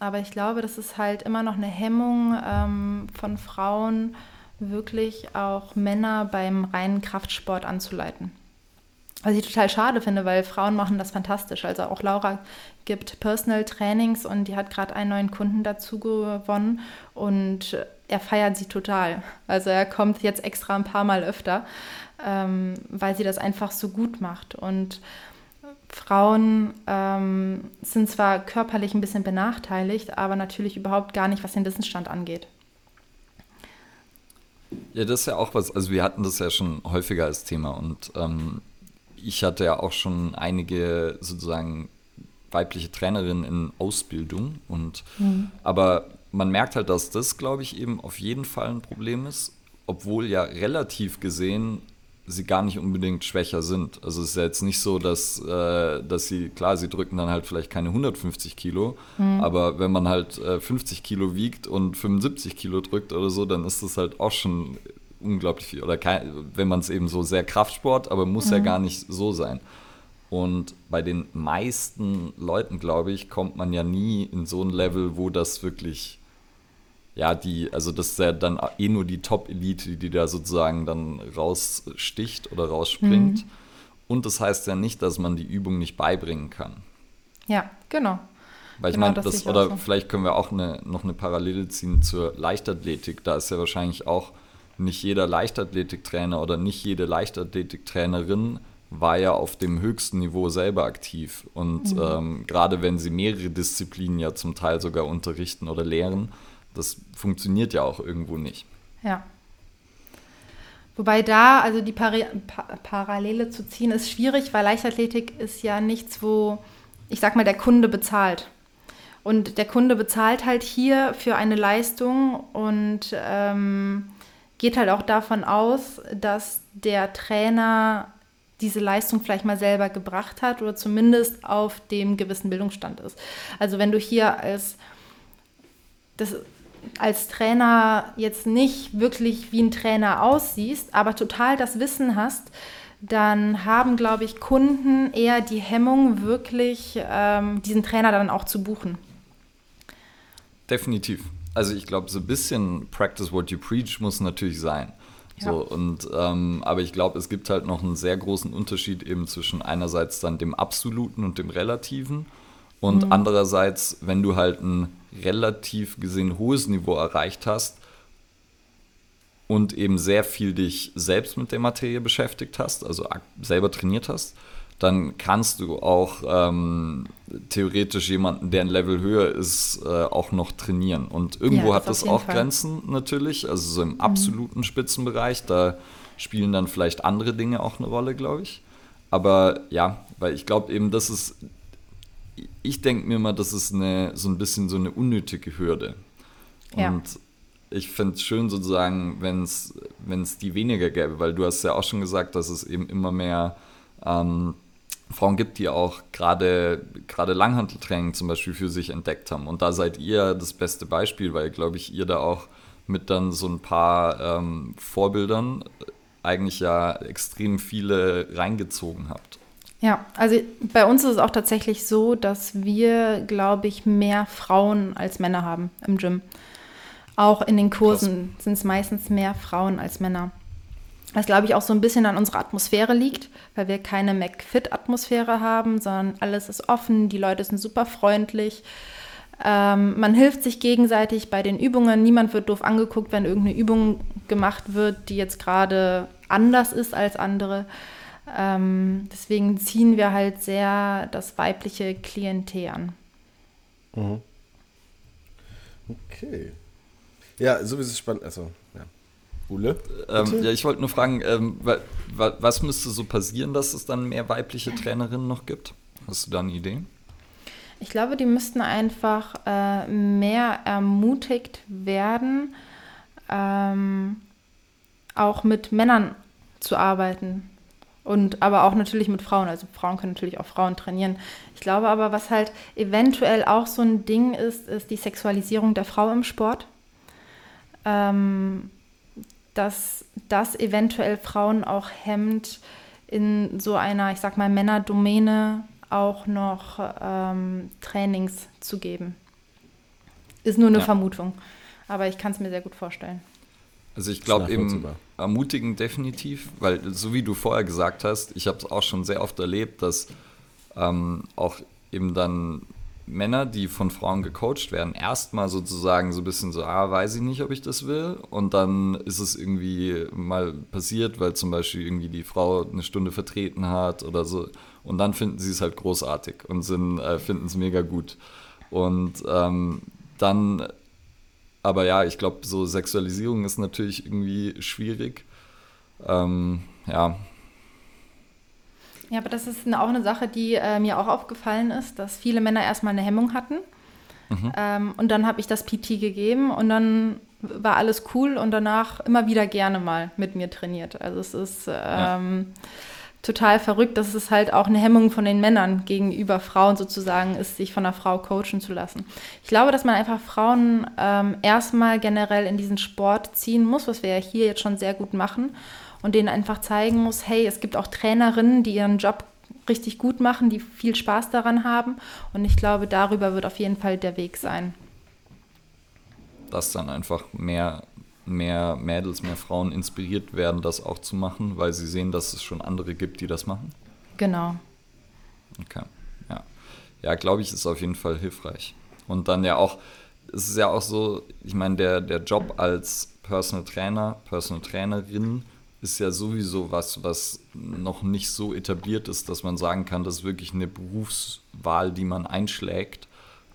Aber ich glaube, das ist halt immer noch eine Hemmung ähm, von Frauen, wirklich auch Männer beim reinen Kraftsport anzuleiten. Was ich total schade finde, weil Frauen machen das fantastisch. Also auch Laura gibt Personal Trainings und die hat gerade einen neuen Kunden dazu gewonnen und er feiert sie total. Also er kommt jetzt extra ein paar Mal öfter, ähm, weil sie das einfach so gut macht. Und Frauen ähm, sind zwar körperlich ein bisschen benachteiligt, aber natürlich überhaupt gar nicht, was den Wissensstand angeht. Ja, das ist ja auch was, also wir hatten das ja schon häufiger als Thema und ähm, ich hatte ja auch schon einige sozusagen weibliche Trainerinnen in Ausbildung und mhm. aber man merkt halt, dass das, glaube ich, eben auf jeden Fall ein Problem ist, obwohl ja relativ gesehen sie gar nicht unbedingt schwächer sind. Also es ist ja jetzt nicht so, dass, äh, dass sie, klar, sie drücken dann halt vielleicht keine hundertfünfzig Kilo, mhm. aber wenn man halt äh, fünfzig Kilo wiegt und fünfundsiebzig Kilo drückt oder so, dann ist das halt auch schon unglaublich viel. Oder kein, wenn man es eben so sehr Kraftsport, aber muss mhm. ja gar nicht so sein. Und bei den meisten Leuten, glaube ich, kommt man ja nie in so ein Level, wo das wirklich, ja, die, also das ist ja dann eh nur die Top-Elite, die da sozusagen dann raussticht oder rausspringt. Mhm. Und das heißt ja nicht, dass man die Übung nicht beibringen kann. Ja, genau. Weil ich genau, meine, das, das ich oder so. Vielleicht können wir auch eine, noch eine Parallele ziehen zur Leichtathletik. Da ist ja wahrscheinlich auch nicht jeder Leichtathletiktrainer oder nicht jede Leichtathletiktrainerin war ja auf dem höchsten Niveau selber aktiv. Und mhm. ähm, gerade wenn sie mehrere Disziplinen ja zum Teil sogar unterrichten oder lehren, das funktioniert ja auch irgendwo nicht. Ja. Wobei da, also die Par- pa- Parallele zu ziehen, ist schwierig, weil Leichtathletik ist ja nichts, wo, ich sag mal, der Kunde bezahlt. Und der Kunde bezahlt halt hier für eine Leistung und ähm, geht halt auch davon aus, dass der Trainer diese Leistung vielleicht mal selber gebracht hat oder zumindest auf dem gewissen Bildungsstand ist. Also wenn du hier als, das, als Trainer jetzt nicht wirklich wie ein Trainer aussiehst, aber total das Wissen hast, dann haben, glaube ich, Kunden eher die Hemmung, wirklich ähm, diesen Trainer dann auch zu buchen. Definitiv. Also ich glaube, so ein bisschen Practice what you preach muss natürlich sein. Ja. So, und, ähm, aber ich glaube, es gibt halt noch einen sehr großen Unterschied eben zwischen einerseits dann dem Absoluten und dem Relativen und mhm. andererseits, wenn du halt ein relativ gesehen hohes Niveau erreicht hast und eben sehr viel dich selbst mit der Materie beschäftigt hast, also selber trainiert hast, dann kannst du auch ähm, theoretisch jemanden, der ein Level höher ist, äh, auch noch trainieren. Und irgendwo ja, das hat das auch Fall. Grenzen natürlich, also so im absoluten mhm. Spitzenbereich, da spielen dann vielleicht andere Dinge auch eine Rolle, glaube ich. Aber ja, weil ich glaube eben, das ist, ich denke mir immer, das ist eine, so ein bisschen so eine unnötige Hürde. Ja. Und ich finde es schön sozusagen, wenn es die weniger gäbe, weil du hast ja auch schon gesagt, dass es eben immer mehr ähm, Frauen gibt, die auch gerade gerade Langhanteltraining zum Beispiel für sich entdeckt haben. Und da seid ihr das beste Beispiel, weil, glaube ich, ihr da auch mit dann so ein paar ähm, Vorbildern eigentlich ja extrem viele reingezogen habt. Ja, also bei uns ist es auch tatsächlich so, dass wir, glaube ich, mehr Frauen als Männer haben im Gym. Auch in den Kursen sind es meistens mehr Frauen als Männer. Was, glaube ich, auch so ein bisschen an unserer Atmosphäre liegt, weil wir keine McFit-Atmosphäre haben, sondern alles ist offen, die Leute sind super freundlich. Ähm, man hilft sich gegenseitig bei den Übungen. Niemand wird doof angeguckt, wenn irgendeine Übung gemacht wird, die jetzt gerade anders ist als andere. Ähm, deswegen ziehen wir halt sehr das weibliche Klientel an. Mhm. Okay. Ja, sowieso spannend. Also, ja. Ule? Ähm, ja, ich wollte nur fragen, ähm, wa, wa, was müsste so passieren, dass es dann mehr weibliche Trainerinnen noch gibt? Hast du da eine Idee? Ich glaube, die müssten einfach äh, mehr ermutigt werden, ähm, auch mit Männern zu arbeiten. Und aber auch natürlich mit Frauen. Also Frauen können natürlich auch Frauen trainieren. Ich glaube aber, was halt eventuell auch so ein Ding ist, ist die Sexualisierung der Frau im Sport. Ähm, dass das eventuell Frauen auch hemmt, in so einer, ich sag mal, Männerdomäne auch noch ähm, Trainings zu geben. Ist nur eine ja. Vermutung, aber ich kann es mir sehr gut vorstellen. Also ich glaube eben ermutigen definitiv, weil so wie du vorher gesagt hast, ich habe es auch schon sehr oft erlebt, dass ähm, auch eben dann Männer, die von Frauen gecoacht werden, erstmal sozusagen so ein bisschen so, ah, weiß ich nicht, ob ich das will. Und dann ist es irgendwie mal passiert, weil zum Beispiel irgendwie die Frau eine Stunde vertreten hat oder so. Und dann finden sie es halt großartig und sind, äh, finden es mega gut. Und ähm, dann, aber ja, ich glaube, so Sexualisierung ist natürlich irgendwie schwierig. Ähm, ja. Ja, aber das ist eine, auch eine Sache, die äh, mir auch aufgefallen ist, dass viele Männer erstmal eine Hemmung hatten. Mhm. Ähm, und dann habe ich das P T gegeben und dann war alles cool und danach immer wieder gerne mal mit mir trainiert. Also es ist ähm, ja. total verrückt, dass es halt auch eine Hemmung von den Männern gegenüber Frauen sozusagen ist, sich von einer Frau coachen zu lassen. Ich glaube, dass man einfach Frauen ähm, erstmal generell in diesen Sport ziehen muss, was wir ja hier jetzt schon sehr gut machen. Und denen einfach zeigen muss, hey, es gibt auch Trainerinnen, die ihren Job richtig gut machen, die viel Spaß daran haben. Und ich glaube, darüber wird auf jeden Fall der Weg sein. Dass dann einfach mehr, mehr Mädels, mehr Frauen inspiriert werden, das auch zu machen, weil sie sehen, dass es schon andere gibt, die das machen? Genau. Okay, ja. Ja, glaube ich, ist auf jeden Fall hilfreich. Und dann ja auch, es ist ja auch so, ich meine, der, der Job als Personal Trainer, Personal Trainerin ist ja sowieso was, was noch nicht so etabliert ist, dass man sagen kann, das ist wirklich eine Berufswahl, die man einschlägt,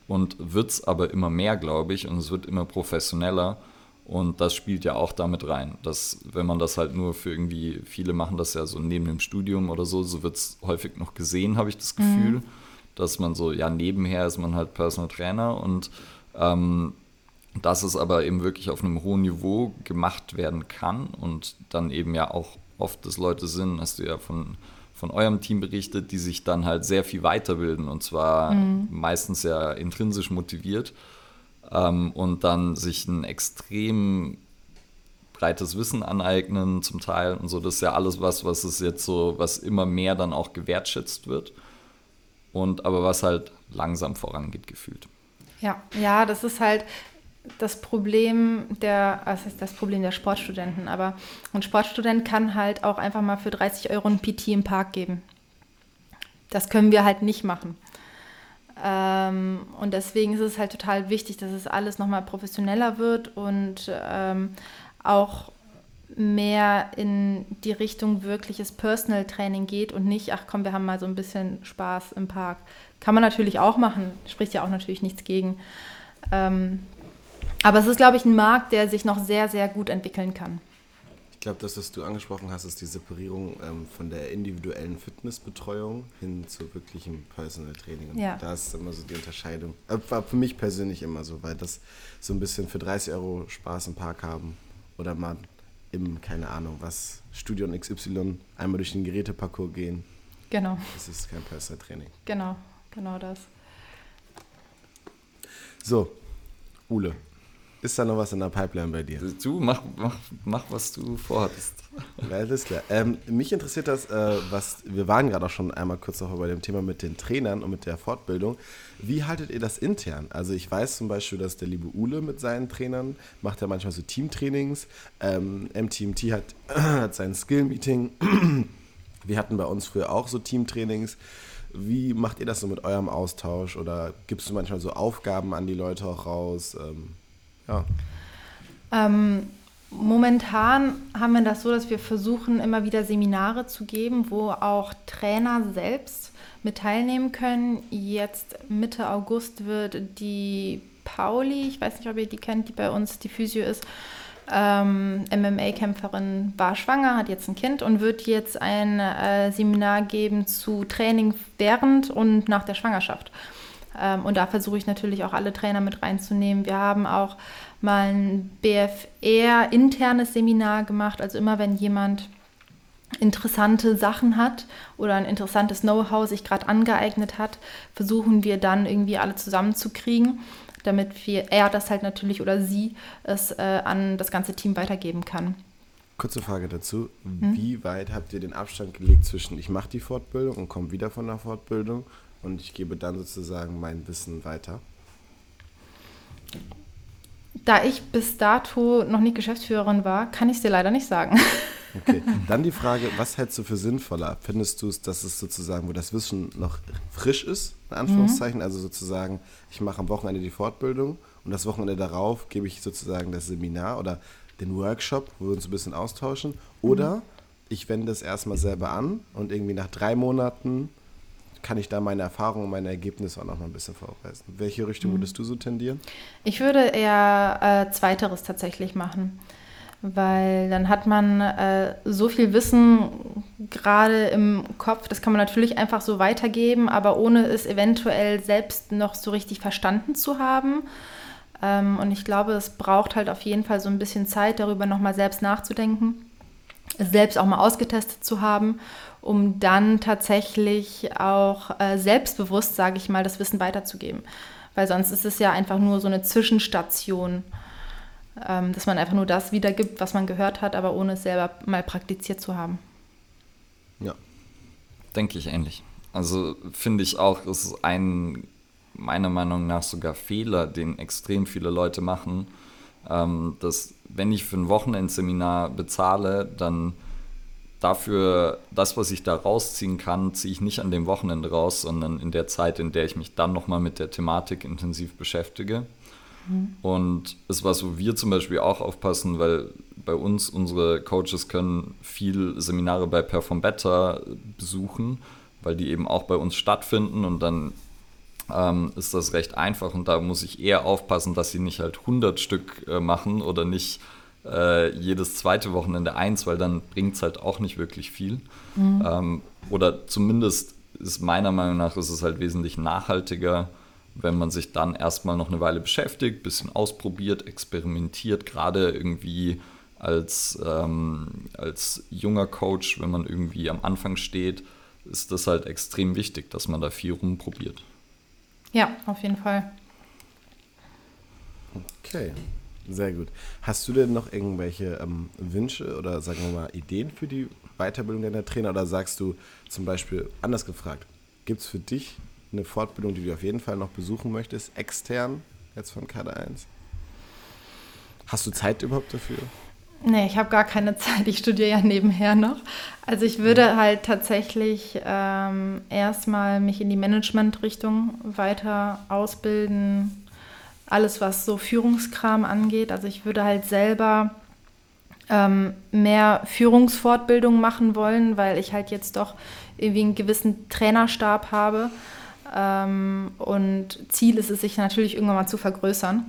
und wird es aber immer mehr, glaube ich, und es wird immer professioneller, und das spielt ja auch damit rein, dass wenn man das halt nur für irgendwie, viele machen das ja so neben dem Studium oder so, so wird es häufig noch gesehen, habe ich das Gefühl, mhm. dass man so, ja, nebenher ist man halt Personal Trainer, und ähm, dass es aber eben wirklich auf einem hohen Niveau gemacht werden kann und dann eben ja auch oft, dass Leute sind, hast du ja von, von eurem Team berichtet, die sich dann halt sehr viel weiterbilden, und zwar mhm. meistens ja intrinsisch motiviert, ähm, und dann sich ein extrem breites Wissen aneignen zum Teil und so. Das ist ja alles was, was es jetzt so, was immer mehr dann auch gewertschätzt wird und aber was halt langsam vorangeht gefühlt. Ja, ja, das ist halt das Problem der, was heißt das Problem der Sportstudenten, aber ein Sportstudent kann halt auch einfach mal für dreißig Euro ein P T im Park geben. Das können wir halt nicht machen. Ähm, und deswegen ist es halt total wichtig, dass es alles nochmal professioneller wird und ähm, auch mehr in die Richtung wirkliches Personal Training geht und nicht, ach komm, wir haben mal so ein bisschen Spaß im Park. Kann man natürlich auch machen, spricht ja auch natürlich nichts gegen. Ähm, Aber es ist, glaube ich, ein Markt, der sich noch sehr, sehr gut entwickeln kann. Ich glaube, das, was du angesprochen hast, ist die Separierung ähm, von der individuellen Fitnessbetreuung hin zu wirklichem Personal Training. Und ja. da ist immer so die Unterscheidung. War für mich persönlich immer so, weil das so ein bisschen für dreißig Euro Spaß im Park haben oder mal im, keine Ahnung, was, Studio X Y einmal durch den Geräteparcours gehen. Genau. Das ist kein Personal Training. Genau, genau das. So, Ule. Ist da noch was in der Pipeline bei dir? Du, mach, mach, mach was du vorhattest. Alles klar. Ähm, mich interessiert das, äh, was wir waren gerade auch schon einmal kurz noch bei dem Thema mit den Trainern und mit der Fortbildung. Wie haltet ihr das intern? Also ich weiß zum Beispiel, dass der liebe Ule mit seinen Trainern, macht ja manchmal so Teamtrainings. Ähm, M T M T hat, hat sein Skill-Meeting. Wir hatten bei uns früher auch so Teamtrainings. Wie macht ihr das so mit eurem Austausch? Oder gibst du manchmal so Aufgaben an die Leute auch raus? Ähm, Ja. Ähm, momentan haben wir das so, dass wir versuchen, immer wieder Seminare zu geben, wo auch Trainer selbst mit teilnehmen können. Jetzt Mitte August wird die Pauli, ich weiß nicht, ob ihr die kennt, die bei uns die Physio ist, ähm, M M A-Kämpferin, war schwanger, hat jetzt ein Kind und wird jetzt ein äh, Seminar geben zu Training während und nach der Schwangerschaft. Und da versuche ich natürlich auch alle Trainer mit reinzunehmen. Wir haben auch mal ein B F R-internes Seminar gemacht. Also immer, wenn jemand interessante Sachen hat oder ein interessantes Know-how sich gerade angeeignet hat, versuchen wir dann irgendwie alle zusammenzukriegen, damit wir, er das halt natürlich oder sie es äh, an das ganze Team weitergeben kann. Kurze Frage dazu. Hm? Wie weit habt ihr den Abstand gelegt zwischen ich mache die Fortbildung und komme wieder von der Fortbildung und ich gebe dann sozusagen mein Wissen weiter? Da ich bis dato noch nicht Geschäftsführerin war, kann ich es dir leider nicht sagen. Okay, dann die Frage, was hältst du für sinnvoller? Findest du es, dass es sozusagen, wo das Wissen noch frisch ist, in Anführungszeichen, mhm. also sozusagen, ich mache am Wochenende die Fortbildung und das Wochenende darauf gebe ich sozusagen das Seminar oder den Workshop, wo wir uns ein bisschen austauschen, oder mhm. ich wende es erstmal selber an und irgendwie nach drei Monaten kann ich da meine Erfahrungen und meine Ergebnisse auch noch mal ein bisschen vorweisen. In welche Richtung würdest du so tendieren? Ich würde eher äh, Zweiteres tatsächlich machen, weil dann hat man äh, so viel Wissen gerade im Kopf, das kann man natürlich einfach so weitergeben, aber ohne es eventuell selbst noch so richtig verstanden zu haben. Ähm, und ich glaube, es braucht halt auf jeden Fall so ein bisschen Zeit, darüber noch mal selbst nachzudenken, es selbst auch mal ausgetestet zu haben, um dann tatsächlich auch äh, selbstbewusst, sage ich mal, das Wissen weiterzugeben. Weil sonst ist es ja einfach nur so eine Zwischenstation, ähm, dass man einfach nur das wiedergibt, was man gehört hat, aber ohne es selber mal praktiziert zu haben. Ja, denke ich ähnlich. Also finde ich auch, das ist ein, meiner Meinung nach sogar Fehler, den extrem viele Leute machen, ähm, dass wenn ich für ein Wochenendseminar bezahle, dann dafür, das, was ich da rausziehen kann, ziehe ich nicht an dem Wochenende raus, sondern in der Zeit, in der ich mich dann nochmal mit der Thematik intensiv beschäftige. Mhm. Und es war so, wir zum Beispiel auch aufpassen, weil bei uns, unsere Coaches können viel Seminare bei Perform Better besuchen, weil die eben auch bei uns stattfinden und dann ähm, ist das recht einfach und da muss ich eher aufpassen, dass sie nicht halt hundert Stück äh, machen oder nicht Äh, jedes zweite Wochenende eins, weil dann bringt es halt auch nicht wirklich viel. Mhm. Ähm, oder zumindest ist meiner Meinung nach, ist es halt wesentlich nachhaltiger, wenn man sich dann erstmal noch eine Weile beschäftigt, bisschen ausprobiert, experimentiert, gerade irgendwie als, ähm, als junger Coach, wenn man irgendwie am Anfang steht, ist das halt extrem wichtig, dass man da viel rumprobiert. Ja, auf jeden Fall. Okay. Sehr gut. Hast du denn noch irgendwelche ähm, Wünsche oder sagen wir mal Ideen für die Weiterbildung deiner Trainer? Oder sagst du zum Beispiel, anders gefragt, gibt es für dich eine Fortbildung, die du auf jeden Fall noch besuchen möchtest, extern, jetzt von Kader eins? Hast du Zeit überhaupt dafür? Nee, ich habe gar keine Zeit. Ich studiere ja nebenher noch. Also ich würde ja. halt tatsächlich ähm, erstmal mich in die Management-Richtung weiter ausbilden, alles, was so Führungskram angeht. Also ich würde halt selber ähm, mehr Führungsfortbildung machen wollen, weil ich halt jetzt doch irgendwie einen gewissen Trainerstab habe. Ähm, und Ziel ist es, sich natürlich irgendwann mal zu vergrößern.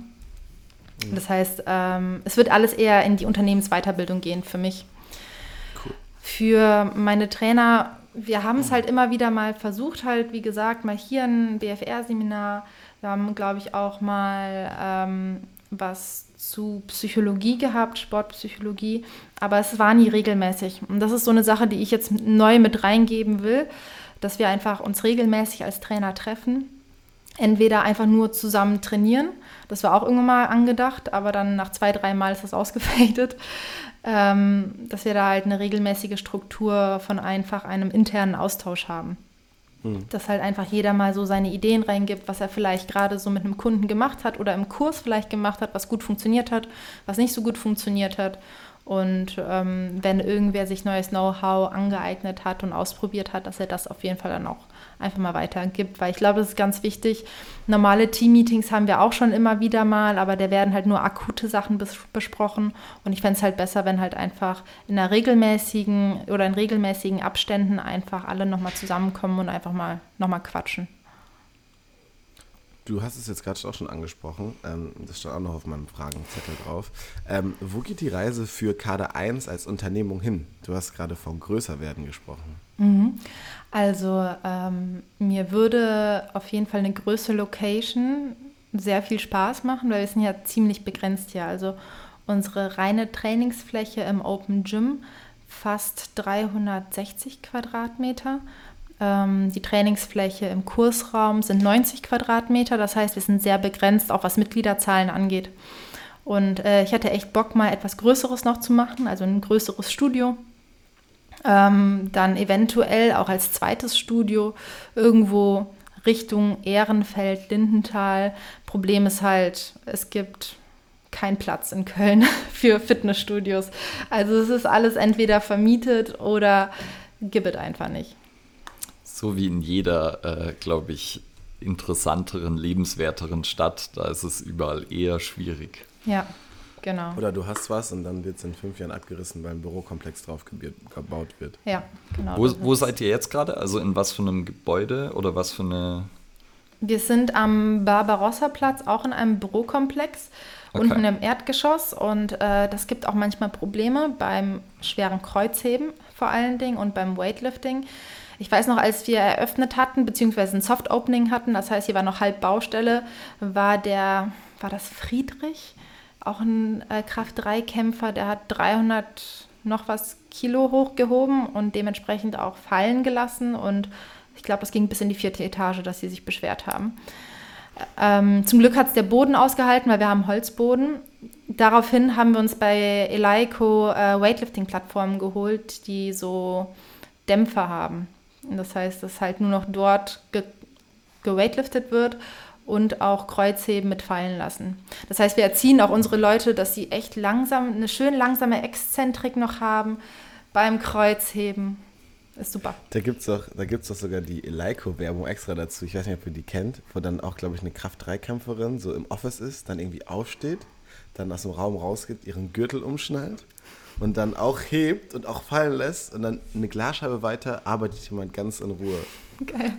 Mhm. Das heißt, ähm, es wird alles eher in die Unternehmensweiterbildung gehen für mich. Cool. Für meine Trainer, wir haben es mhm. halt immer wieder mal versucht, halt wie gesagt, mal hier ein B F R-Seminar. Wir haben, glaube ich, auch mal ähm, was zu Psychologie gehabt, Sportpsychologie, aber es war nie regelmäßig. Und das ist so eine Sache, die ich jetzt neu mit reingeben will, dass wir einfach uns regelmäßig als Trainer treffen. Entweder einfach nur zusammen trainieren, das war auch irgendwann mal angedacht, aber dann nach zwei, drei Mal ist das ausgefädelt, ähm, dass wir da halt eine regelmäßige Struktur von einfach einem internen Austausch haben. Dass halt einfach jeder mal so seine Ideen reingibt, was er vielleicht gerade so mit einem Kunden gemacht hat oder im Kurs vielleicht gemacht hat, was gut funktioniert hat, was nicht so gut funktioniert hat. Und ähm, wenn irgendwer sich neues Know-how angeeignet hat und ausprobiert hat, dass er das auf jeden Fall dann auch einfach mal weitergibt. Weil ich glaube, das ist ganz wichtig. Normale Team-Meetings haben wir auch schon immer wieder mal, aber da werden halt nur akute Sachen bes- besprochen. Und ich fände es halt besser, wenn halt einfach in einer regelmäßigen oder in regelmäßigen Abständen einfach alle nochmal zusammenkommen und einfach mal nochmal quatschen. Du hast es jetzt gerade auch schon angesprochen, das stand auch noch auf meinem Fragenzettel drauf. Wo geht die Reise für Kader eins als Unternehmung hin? Du hast gerade vom Größerwerden gesprochen. Also ähm, mir würde auf jeden Fall eine größere Location sehr viel Spaß machen, weil wir sind ja ziemlich begrenzt hier. Also unsere reine Trainingsfläche im Open Gym, fast dreihundertsechzig Quadratmeter. Die Trainingsfläche im Kursraum sind neunzig Quadratmeter, das heißt, wir sind sehr begrenzt, auch was Mitgliederzahlen angeht. Und äh, ich hatte echt Bock, mal etwas Größeres noch zu machen, also ein größeres Studio. Ähm, dann eventuell auch als zweites Studio irgendwo Richtung Ehrenfeld, Lindenthal. Problem ist halt, es gibt kein Platz in Köln für Fitnessstudios. Also es ist alles entweder vermietet oder gibt es einfach nicht. So wie in jeder, äh, glaube ich, interessanteren, lebenswerteren Stadt, da ist es überall eher schwierig. Ja, genau. Oder du hast was und dann wird es in fünf Jahren abgerissen, weil ein Bürokomplex drauf ge- gebaut wird. Ja, genau. Wo, wo seid ihr jetzt gerade? Also in was für einem Gebäude oder was für eine... Wir sind am Barbarossa-Platz, auch in einem Bürokomplex, okay. Unten im Erdgeschoss. Und äh, das gibt auch manchmal Probleme beim schweren Kreuzheben vor allen Dingen und beim Weightlifting. Ich weiß noch, als wir eröffnet hatten, beziehungsweise ein Soft-Opening hatten, das heißt, hier war noch halb Baustelle, war der, war das Friedrich, auch ein äh, Kraft drei Kämpfer, der hat dreihundert noch was Kilo hochgehoben und dementsprechend auch fallen gelassen. Und ich glaube, das ging bis in die vierte Etage, dass sie sich beschwert haben. Ähm, zum Glück hat es der Boden ausgehalten, weil wir haben Holzboden. Daraufhin haben wir uns bei Eleiko äh, Weightlifting-Plattformen geholt, die so Dämpfer haben. Und das heißt, dass halt nur noch dort ge- geweightliftet wird und auch Kreuzheben mit fallen lassen. Das heißt, wir erziehen auch unsere Leute, dass sie echt langsam, eine schön langsame Exzentrik noch haben beim Kreuzheben. Ist super. Da gibt es doch, doch sogar die Eleiko-Werbung extra dazu. Ich weiß nicht, ob ihr die kennt, wo dann auch, glaube ich, eine Kraft drei Kämpferin so im Office ist, dann irgendwie aufsteht, dann aus dem Raum rausgeht, ihren Gürtel umschnallt und dann auch hebt und auch fallen lässt und dann eine Glasscheibe weiter arbeitet jemand ganz in Ruhe. Geil.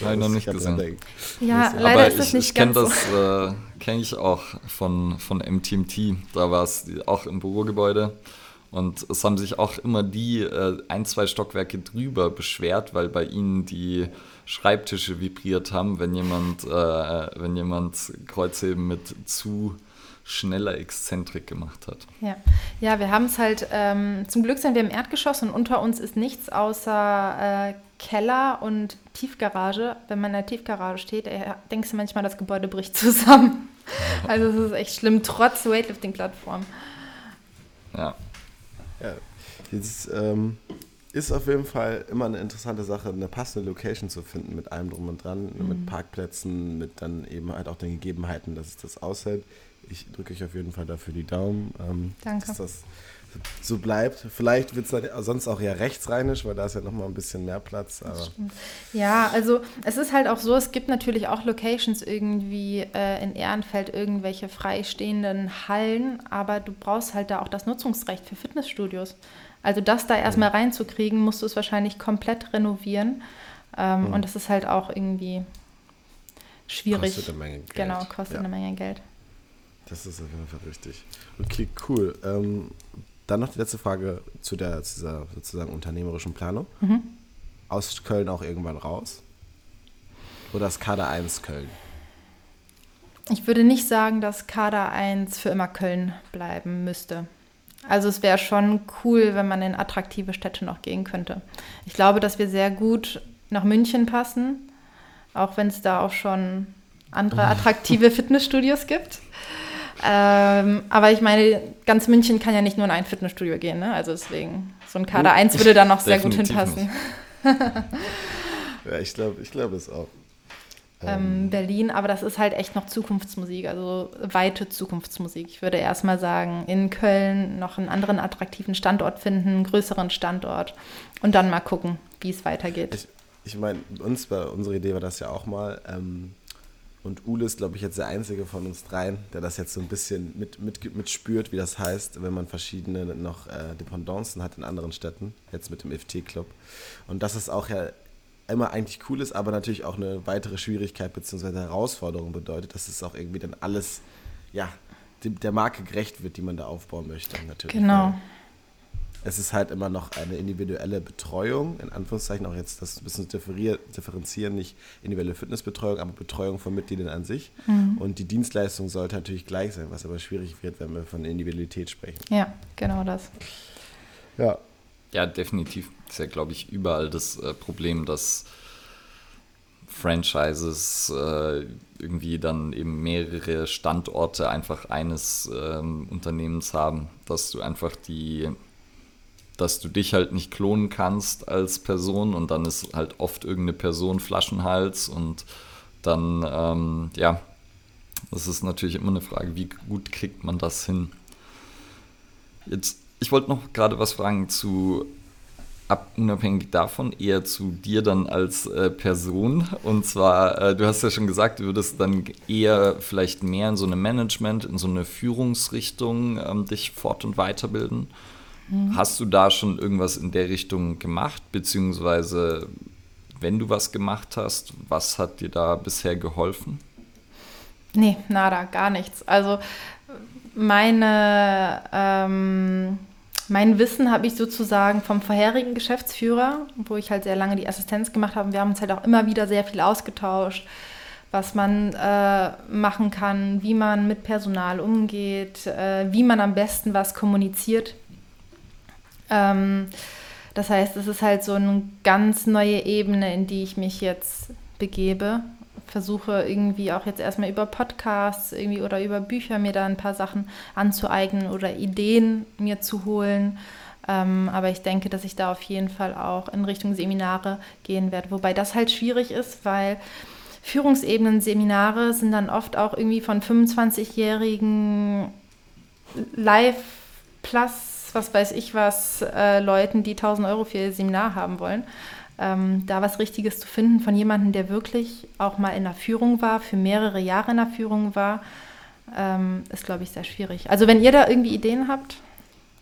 Leider noch nicht gesehen. Ja, leider aber ist das ich, nicht ich ganz so. Das äh, kenne ich auch von, von M T M T. Da war es auch im Bürogebäude. Und es haben sich auch immer die äh, ein, zwei Stockwerke drüber beschwert, weil bei ihnen die Schreibtische vibriert haben, wenn jemand, äh, wenn jemand Kreuzheben mit zu schneller Exzentrik gemacht hat. Ja, ja wir haben es halt, ähm, zum Glück sind wir im Erdgeschoss und unter uns ist nichts außer äh, Keller und Tiefgarage. Wenn man in der Tiefgarage steht, äh, denkst du manchmal, das Gebäude bricht zusammen. Also es ist echt schlimm, trotz Weightlifting-Plattform. Ja. Ja, jetzt ähm, ist auf jeden Fall immer eine interessante Sache, eine passende Location zu finden mit allem drum und dran, mhm. mit Parkplätzen, mit dann eben halt auch den Gegebenheiten, dass es das aushält. Ich drücke euch auf jeden Fall dafür die Daumen, ähm, Danke. Dass das so bleibt. Vielleicht wird es sonst auch eher rechtsrheinisch, weil da ist ja nochmal ein bisschen mehr Platz. Aber ja, also es ist halt auch so, es gibt natürlich auch Locations irgendwie äh, in Ehrenfeld, irgendwelche freistehenden Hallen, aber du brauchst halt da auch das Nutzungsrecht für Fitnessstudios. Also das da erstmal mhm. reinzukriegen, musst du es wahrscheinlich komplett renovieren ähm, mhm. und das ist halt auch irgendwie schwierig. Kostet eine Menge Geld. Genau, kostet ja. eine Menge Geld. Das ist auf jeden Fall richtig. Okay, cool. Ähm, dann noch die letzte Frage zu, der, zu dieser sozusagen unternehmerischen Planung. Mhm. Aus Köln auch irgendwann raus? Oder ist Kader eins Köln? Ich würde nicht sagen, dass Kader eins für immer Köln bleiben müsste. Also es wäre schon cool, wenn man in attraktive Städte noch gehen könnte. Ich glaube, dass wir sehr gut nach München passen, auch wenn es da auch schon andere attraktive Fitnessstudios gibt. Ähm, aber ich meine, ganz München kann ja nicht nur in ein Fitnessstudio gehen, ne? Also deswegen, so ein Kader eins würde da noch sehr gut hinpassen. Ja, ich glaube, ich glaube es auch. Ähm, Berlin, aber das ist halt echt noch Zukunftsmusik, also weite Zukunftsmusik. Ich würde erstmal sagen, in Köln noch einen anderen attraktiven Standort finden, einen größeren Standort und dann mal gucken, wie es weitergeht. Ich, ich meine, uns bei unserer Idee war das ja auch mal, ähm, und Ule ist, glaube ich, jetzt der einzige von uns dreien, der das jetzt so ein bisschen mit, mit, mit spürt, wie das heißt, wenn man verschiedene noch äh, Dependancen hat in anderen Städten, jetzt mit dem F T-Club. Und das ist auch ja immer eigentlich cool ist, aber natürlich auch eine weitere Schwierigkeit bzw. Herausforderung bedeutet, dass es auch irgendwie dann alles, ja, dem, der Marke gerecht wird, die man da aufbauen möchte, natürlich. Genau. Es ist halt immer noch eine individuelle Betreuung, in Anführungszeichen auch jetzt das ein bisschen differenzieren, nicht individuelle Fitnessbetreuung, aber Betreuung von Mitgliedern an sich. Mhm. Und die Dienstleistung sollte natürlich gleich sein, was aber schwierig wird, wenn wir von Individualität sprechen. Ja, genau das. Ja, ja definitiv. Das ist ja, glaube ich, überall das äh, Problem, dass Franchises äh, irgendwie dann eben mehrere Standorte einfach eines ähm, Unternehmens haben, dass du einfach die... dass du dich halt nicht klonen kannst als Person und dann ist halt oft irgendeine Person Flaschenhals und dann, ähm, ja, das ist natürlich immer eine Frage, wie gut kriegt man das hin? Jetzt, ich wollte noch gerade was fragen zu, ab, unabhängig davon, eher zu dir dann als äh, Person und zwar, äh, du hast ja schon gesagt, du würdest dann eher vielleicht mehr in so eine Management, in so eine Führungsrichtung ähm, dich fort- und weiterbilden. Hast du da schon irgendwas in der Richtung gemacht, beziehungsweise wenn du was gemacht hast, was hat dir da bisher geholfen? Nee, nada, gar nichts. Also meine, ähm, mein Wissen habe ich sozusagen vom vorherigen Geschäftsführer, wo ich halt sehr lange die Assistenz gemacht habe. Wir haben uns halt auch immer wieder sehr viel ausgetauscht, was man äh, machen kann, wie man mit Personal umgeht, äh, wie man am besten was kommuniziert. Das heißt, es ist halt so eine ganz neue Ebene, in die ich mich jetzt begebe. Versuche irgendwie auch jetzt erstmal über Podcasts irgendwie oder über Bücher mir da ein paar Sachen anzueignen oder Ideen mir zu holen. Ähm, aber ich denke, dass ich da auf jeden Fall auch in Richtung Seminare gehen werde. Wobei das halt schwierig ist, weil Führungsebenen-Seminare sind dann oft auch irgendwie von fünfundzwanzigjährigen Live-Plus, was weiß ich was, äh, Leuten, die tausend Euro für ihr Seminar haben wollen. Ähm, da was Richtiges zu finden von jemandem, der wirklich auch mal in der Führung war, für mehrere Jahre in der Führung war, ähm, ist, glaube ich, sehr schwierig. Also wenn ihr da irgendwie Ideen habt.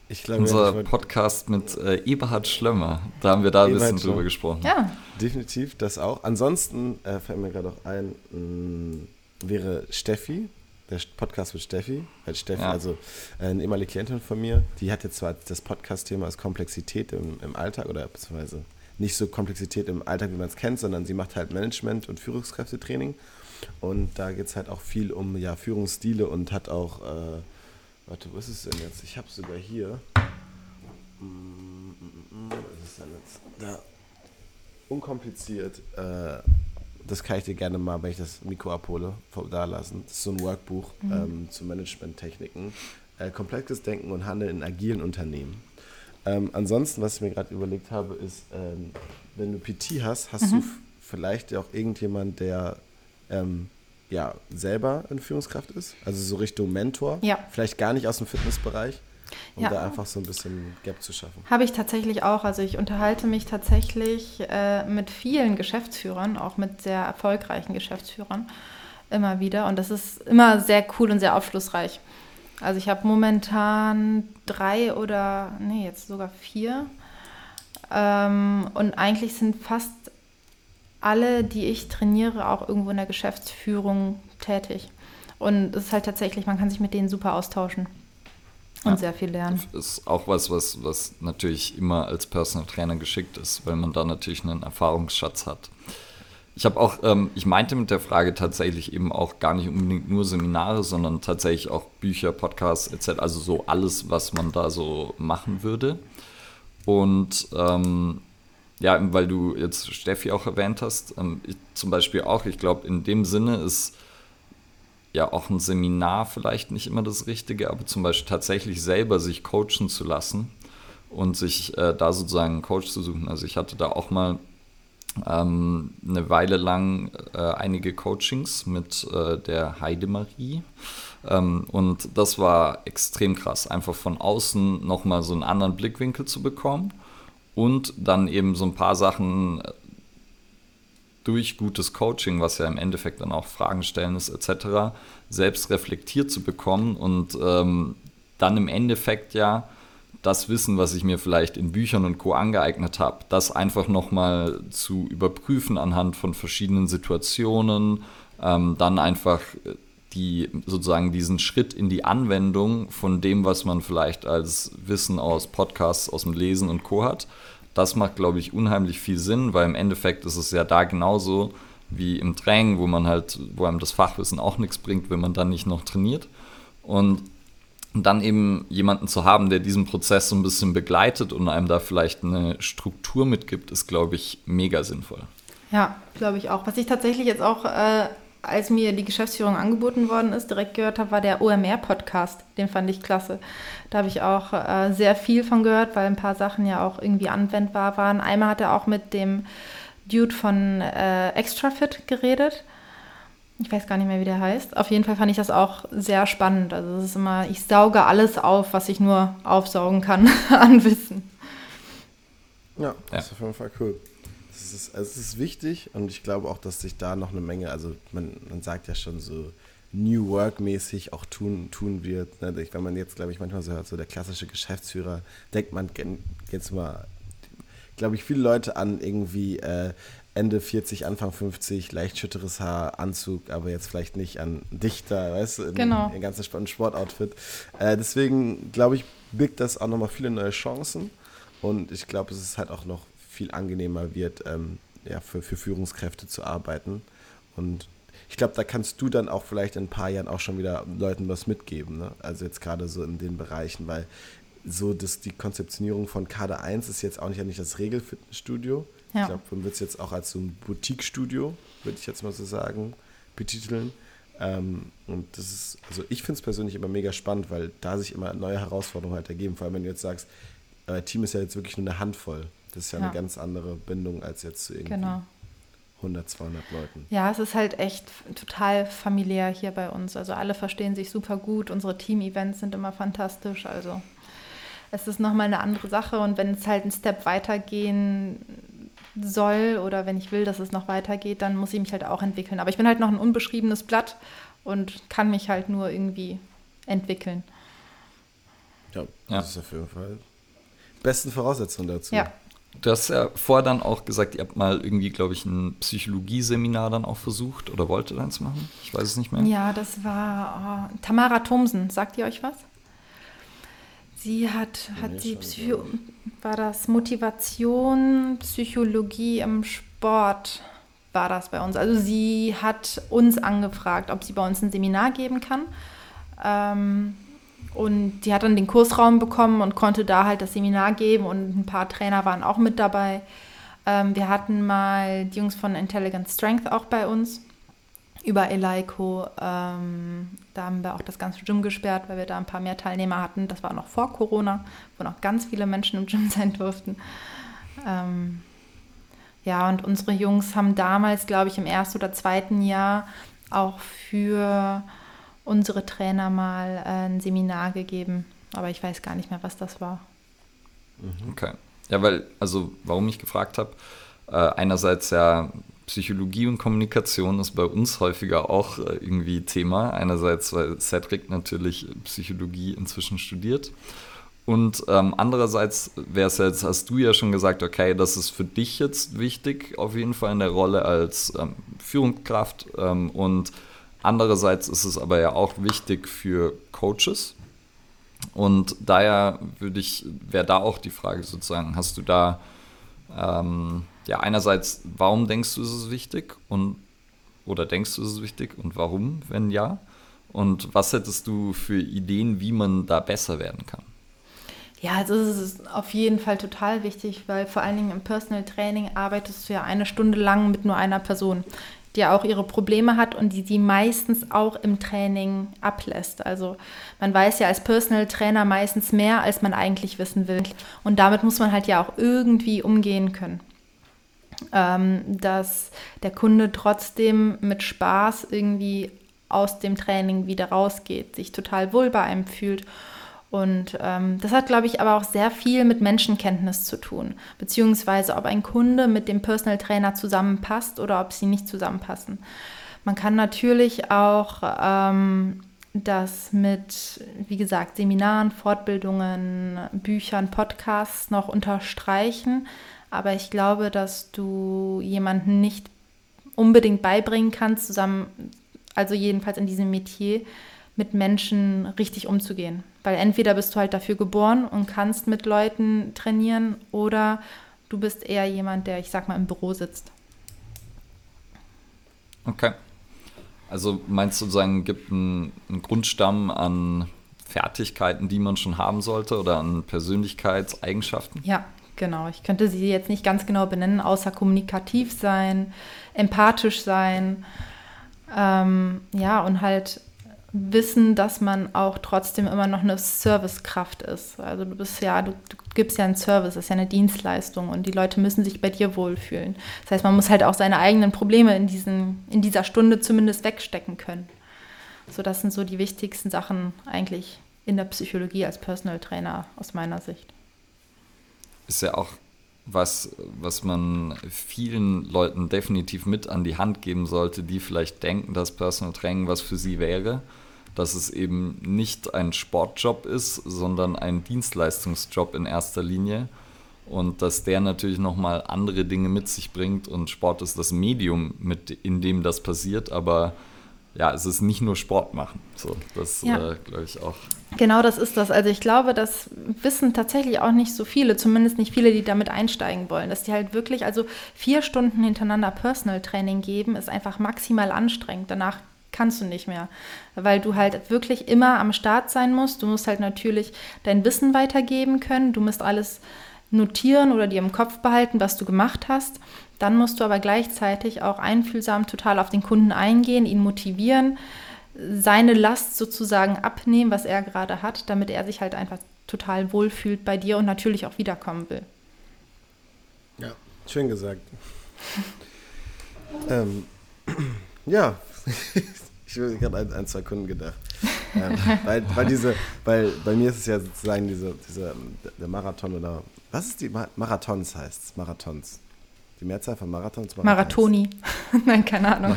Ich glaube, unser ich Podcast mit äh, Eberhard Schlömmer, da haben wir da ein Eberhard bisschen Schlömmer. drüber gesprochen. Ja. Definitiv, das auch. Ansonsten äh, fällt mir gerade auch ein, mh, wäre Steffi, der Podcast mit Steffi, halt Steffi, ja. also äh, eine ehemalige Klientin von mir, die hat jetzt zwar das Podcast-Thema als Komplexität im, im Alltag oder beziehungsweise nicht so Komplexität im Alltag, wie man es kennt, sondern sie macht halt Management- und Führungskräftetraining und da geht es halt auch viel um ja, Führungsstile und hat auch... Äh, Warte, wo ist es denn jetzt? Ich habe es sogar hier. Was ist denn jetzt? Da. Unkompliziert. Äh, das kann ich dir gerne mal, wenn ich das Mikro abhole, da lassen. Das ist so ein Workbuch mhm. ähm, zu Management-Techniken. Äh, komplexes Denken und Handeln in agilen Unternehmen. Ähm, ansonsten, was ich mir gerade überlegt habe, ist, ähm, wenn du P T hast, hast mhm. du f- vielleicht auch irgendjemand, der... Ähm, ja, selber eine Führungskraft ist, also so Richtung Mentor, ja. vielleicht gar nicht aus dem Fitnessbereich, um ja. da einfach so ein bisschen Gap zu schaffen. Habe ich tatsächlich auch, also ich unterhalte mich tatsächlich äh, mit vielen Geschäftsführern, auch mit sehr erfolgreichen Geschäftsführern immer wieder und das ist immer sehr cool und sehr aufschlussreich. Also ich habe momentan drei oder, nee, jetzt sogar vier ähm, und eigentlich sind fast alle, die ich trainiere, auch irgendwo in der Geschäftsführung tätig. Und es ist halt tatsächlich, man kann sich mit denen super austauschen und ja, sehr viel lernen. Das ist auch was, was, was natürlich immer als Personal Trainer geschickt ist, weil man da natürlich einen Erfahrungsschatz hat. Ich habe auch, ähm, ich meinte mit der Frage tatsächlich eben auch gar nicht unbedingt nur Seminare, sondern tatsächlich auch Bücher, Podcasts et cetera. Also so alles, was man da so machen würde. Und ähm, ja, weil du jetzt Steffi auch erwähnt hast, ähm, ich zum Beispiel auch, ich glaube, in dem Sinne ist ja auch ein Seminar vielleicht nicht immer das Richtige, aber zum Beispiel tatsächlich selber sich coachen zu lassen und sich äh, da sozusagen einen Coach zu suchen. Also ich hatte da auch mal ähm, eine Weile lang äh, einige Coachings mit äh, der Heidemarie ähm, und das war extrem krass, einfach von außen nochmal so einen anderen Blickwinkel zu bekommen. Und dann eben so ein paar Sachen durch gutes Coaching, was ja im Endeffekt dann auch Fragen stellen ist et cetera, selbst reflektiert zu bekommen und ähm, dann im Endeffekt ja das Wissen, was ich mir vielleicht in Büchern und Co. angeeignet habe, das einfach nochmal zu überprüfen anhand von verschiedenen Situationen, ähm, dann einfach die sozusagen diesen Schritt in die Anwendung von dem, was man vielleicht als Wissen aus Podcasts, aus dem Lesen und Co. hat, das macht, glaube ich, unheimlich viel Sinn, weil im Endeffekt ist es ja da genauso wie im Training, wo man halt, wo einem das Fachwissen auch nichts bringt, wenn man dann nicht noch trainiert. Und dann eben jemanden zu haben, der diesen Prozess so ein bisschen begleitet und einem da vielleicht eine Struktur mitgibt, ist, glaube ich, mega sinnvoll. Ja, glaube ich auch. Was ich tatsächlich jetzt auch... Äh als mir die Geschäftsführung angeboten worden ist, direkt gehört habe, war der O M R-Podcast. Den fand ich klasse. Da habe ich auch äh, sehr viel von gehört, weil ein paar Sachen ja auch irgendwie anwendbar waren. Einmal hat er auch mit dem Dude von äh, Extrafit geredet. Ich weiß gar nicht mehr, wie der heißt. Auf jeden Fall fand ich das auch sehr spannend. Also es ist immer, ich sauge alles auf, was ich nur aufsaugen kann an Wissen. Ja, das ist auf jeden Fall cool. Es ist, also es ist wichtig und ich glaube auch, dass sich da noch eine Menge, also man, man sagt ja schon so New Work-mäßig auch tun, tun wird. Ne? Wenn man jetzt, glaube ich, manchmal so hört, so der klassische Geschäftsführer, denkt man jetzt mal, glaube ich, viele Leute an irgendwie äh, Ende vierzig, Anfang fünfzig, leicht schütteres Haar, Anzug, aber jetzt vielleicht nicht an Dichter, weißt du, in, genau. in, in ganz spannenden Sportoutfit. Äh, deswegen, glaube ich, birgt das auch nochmal viele neue Chancen und ich glaube, es ist halt auch noch viel angenehmer wird, ähm, ja, für, für Führungskräfte zu arbeiten. Und ich glaube, da kannst du dann auch vielleicht in ein paar Jahren auch schon wieder Leuten was mitgeben. Ne? Also jetzt gerade so in den Bereichen, weil so das, die Konzeptionierung von Kader eins ist jetzt auch nicht, nicht das Regelfitnessstudio. Ja. Ich glaube, man wird es jetzt auch als so ein Boutique-Studio, würde ich jetzt mal so sagen, betiteln. Ähm, und das ist, also ich finde es persönlich immer mega spannend, weil da sich immer neue Herausforderungen halt ergeben. Vor allem, wenn du jetzt sagst, Aber Team ist ja jetzt wirklich nur eine Handvoll. Das ist ja, ja. eine ganz andere Bindung als jetzt zu irgendwie genau. hundert, zweihundert Leuten. Ja, es ist halt echt total familiär hier bei uns. Also alle verstehen sich super gut. Unsere Team-Events sind immer fantastisch. Also es ist nochmal eine andere Sache. Und wenn es halt einen Step weitergehen soll oder wenn ich will, dass es noch weitergeht, dann muss ich mich halt auch entwickeln. Aber ich bin halt noch ein unbeschriebenes Blatt und kann mich halt nur irgendwie entwickeln. Ja, das ja. ist auf jeden Fall die besten Voraussetzungen dazu. Ja. Du hast ja vorher dann auch gesagt, ihr habt mal irgendwie, glaube ich, ein Psychologie-Seminar dann auch versucht oder wolltet eins machen? Ich weiß es nicht mehr. Ja, das war oh, Tamara Thomsen. Sagt ihr euch was? Sie hat, hat nee, die Psycho- war das Motivation, Psychologie im Sport war das bei uns. Also sie hat uns angefragt, ob sie bei uns ein Seminar geben kann. Ähm, Und die hat dann den Kursraum bekommen und konnte da halt das Seminar geben und ein paar Trainer waren auch mit dabei. Ähm, wir hatten mal die Jungs von Intelligent Strength auch bei uns über Eleiko. Ähm, da haben wir auch das ganze Gym gesperrt, weil wir da ein paar mehr Teilnehmer hatten. Das war noch vor Corona, wo noch ganz viele Menschen im Gym sein durften. Ähm, ja, und unsere Jungs haben damals, glaube ich, im ersten oder zweiten Jahr auch für unsere Trainer mal ein Seminar gegeben, aber ich weiß gar nicht mehr, was das war. Okay. Ja, weil, also warum ich gefragt habe, äh, einerseits ja Psychologie und Kommunikation ist bei uns häufiger auch äh, irgendwie Thema. Einerseits, weil Cedric natürlich Psychologie inzwischen studiert und ähm, andererseits wäre es jetzt, hast du ja schon gesagt, okay, das ist für dich jetzt wichtig, auf jeden Fall in der Rolle als ähm, Führungskraft ähm, und andererseits ist es aber ja auch wichtig für Coaches und daher würde ich, wäre da auch die Frage sozusagen, hast du da, ähm, ja einerseits, warum denkst du, ist es wichtig und oder denkst du, ist es wichtig und warum, wenn ja, und was hättest du für Ideen, wie man da besser werden kann? Ja, also es ist auf jeden Fall total wichtig, weil vor allen Dingen im Personal Training arbeitest du ja eine Stunde lang mit nur einer Person, die ja auch ihre Probleme hat und die sie meistens auch im Training ablässt. Also man weiß ja als Personal Trainer meistens mehr, als man eigentlich wissen will. Und damit muss man halt ja auch irgendwie umgehen können. Ähm, dass der Kunde trotzdem mit Spaß irgendwie aus dem Training wieder rausgeht, sich total wohl bei einem fühlt. Und ähm, das hat, glaube ich, aber auch sehr viel mit Menschenkenntnis zu tun, beziehungsweise ob ein Kunde mit dem Personal Trainer zusammenpasst oder ob sie nicht zusammenpassen. Man kann natürlich auch ähm, das mit, wie gesagt, Seminaren, Fortbildungen, Büchern, Podcasts noch unterstreichen, aber ich glaube, dass du jemanden nicht unbedingt beibringen kannst, zusammen, also jedenfalls in diesem Metier, mit Menschen richtig umzugehen. Weil entweder bist du halt dafür geboren und kannst mit Leuten trainieren oder du bist eher jemand, der, ich sag mal, im Büro sitzt. Okay. Also meinst du sozusagen, gibt einen, einen Grundstamm an Fertigkeiten, die man schon haben sollte oder an Persönlichkeitseigenschaften? Ja, genau. Ich könnte sie jetzt nicht ganz genau benennen, außer kommunikativ sein, empathisch sein, ähm, ja, und halt wissen, dass man auch trotzdem immer noch eine Servicekraft ist. Also du bist ja, du, du gibst ja einen Service, das ist ja eine Dienstleistung und die Leute müssen sich bei dir wohlfühlen. Das heißt, man muss halt auch seine eigenen Probleme in diesen, in dieser Stunde zumindest wegstecken können. So, das sind so die wichtigsten Sachen eigentlich in der Psychologie als Personal Trainer aus meiner Sicht. Ist ja auch was, was man vielen Leuten definitiv mit an die Hand geben sollte, die vielleicht denken, dass Personal Training was für sie wäre, dass es eben nicht ein Sportjob ist, sondern ein Dienstleistungsjob in erster Linie und dass der natürlich nochmal andere Dinge mit sich bringt und Sport ist das Medium, mit, in dem das passiert, aber ja, es ist nicht nur Sport machen, so, das ja. äh, glaube ich auch. Genau, das ist das. Also ich glaube, das wissen tatsächlich auch nicht so viele, zumindest nicht viele, die damit einsteigen wollen, dass die halt wirklich, also vier Stunden hintereinander Personal Training geben, ist einfach maximal anstrengend. Danach kannst du nicht mehr, weil du halt wirklich immer am Start sein musst. Du musst halt natürlich dein Wissen weitergeben können, du musst alles notieren oder dir im Kopf behalten, was du gemacht hast. Dann musst du aber gleichzeitig auch einfühlsam total auf den Kunden eingehen, ihn motivieren, seine Last sozusagen abnehmen, was er gerade hat, damit er sich halt einfach total wohlfühlt bei dir und natürlich auch wiederkommen will. Ja, schön gesagt. ähm, ja, ich habe an ein, zwei Kunden gedacht. ähm, weil, weil, diese, weil bei mir ist es ja sozusagen diese, diese, der Marathon oder was ist die Mar- Marathons heißt Marathons. Die Mehrzahl von Marathons? Marathons. Marathoni. Nein, keine Ahnung.